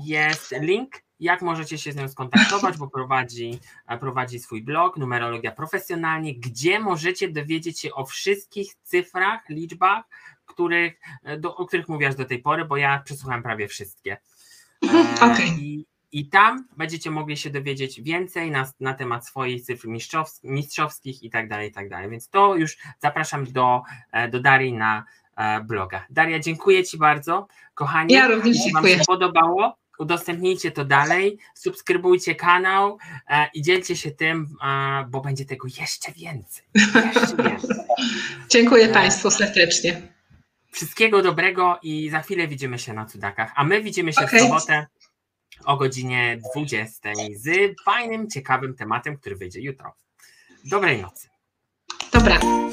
jest link, jak możecie się z nią skontaktować, bo prowadzi, prowadzi swój blog Numerologia Profesjonalnie, gdzie możecie dowiedzieć się o wszystkich cyfrach, liczbach, których, do, o których mówiłaś do tej pory, bo ja przesłuchałem prawie wszystkie. Okay. I, I tam będziecie mogli się dowiedzieć więcej na, na temat swoich cyfr mistrzowskich i tak dalej, i tak dalej. Więc to już zapraszam do, do Darii na bloga. Daria, dziękuję ci bardzo. Kochani, ja również jeśli wam dziękuję. Się podobało, udostępnijcie to dalej, subskrybujcie kanał e, i dzielcie się tym, e, bo będzie tego jeszcze więcej. Jeszcze więcej. Dziękuję e, Państwu serdecznie. Wszystkiego dobrego i za chwilę widzimy się na Cudakach, a my widzimy się okay. w sobotę o godzinie dwudziestej z fajnym, ciekawym tematem, który wyjdzie jutro. Dobrej nocy. Dobra.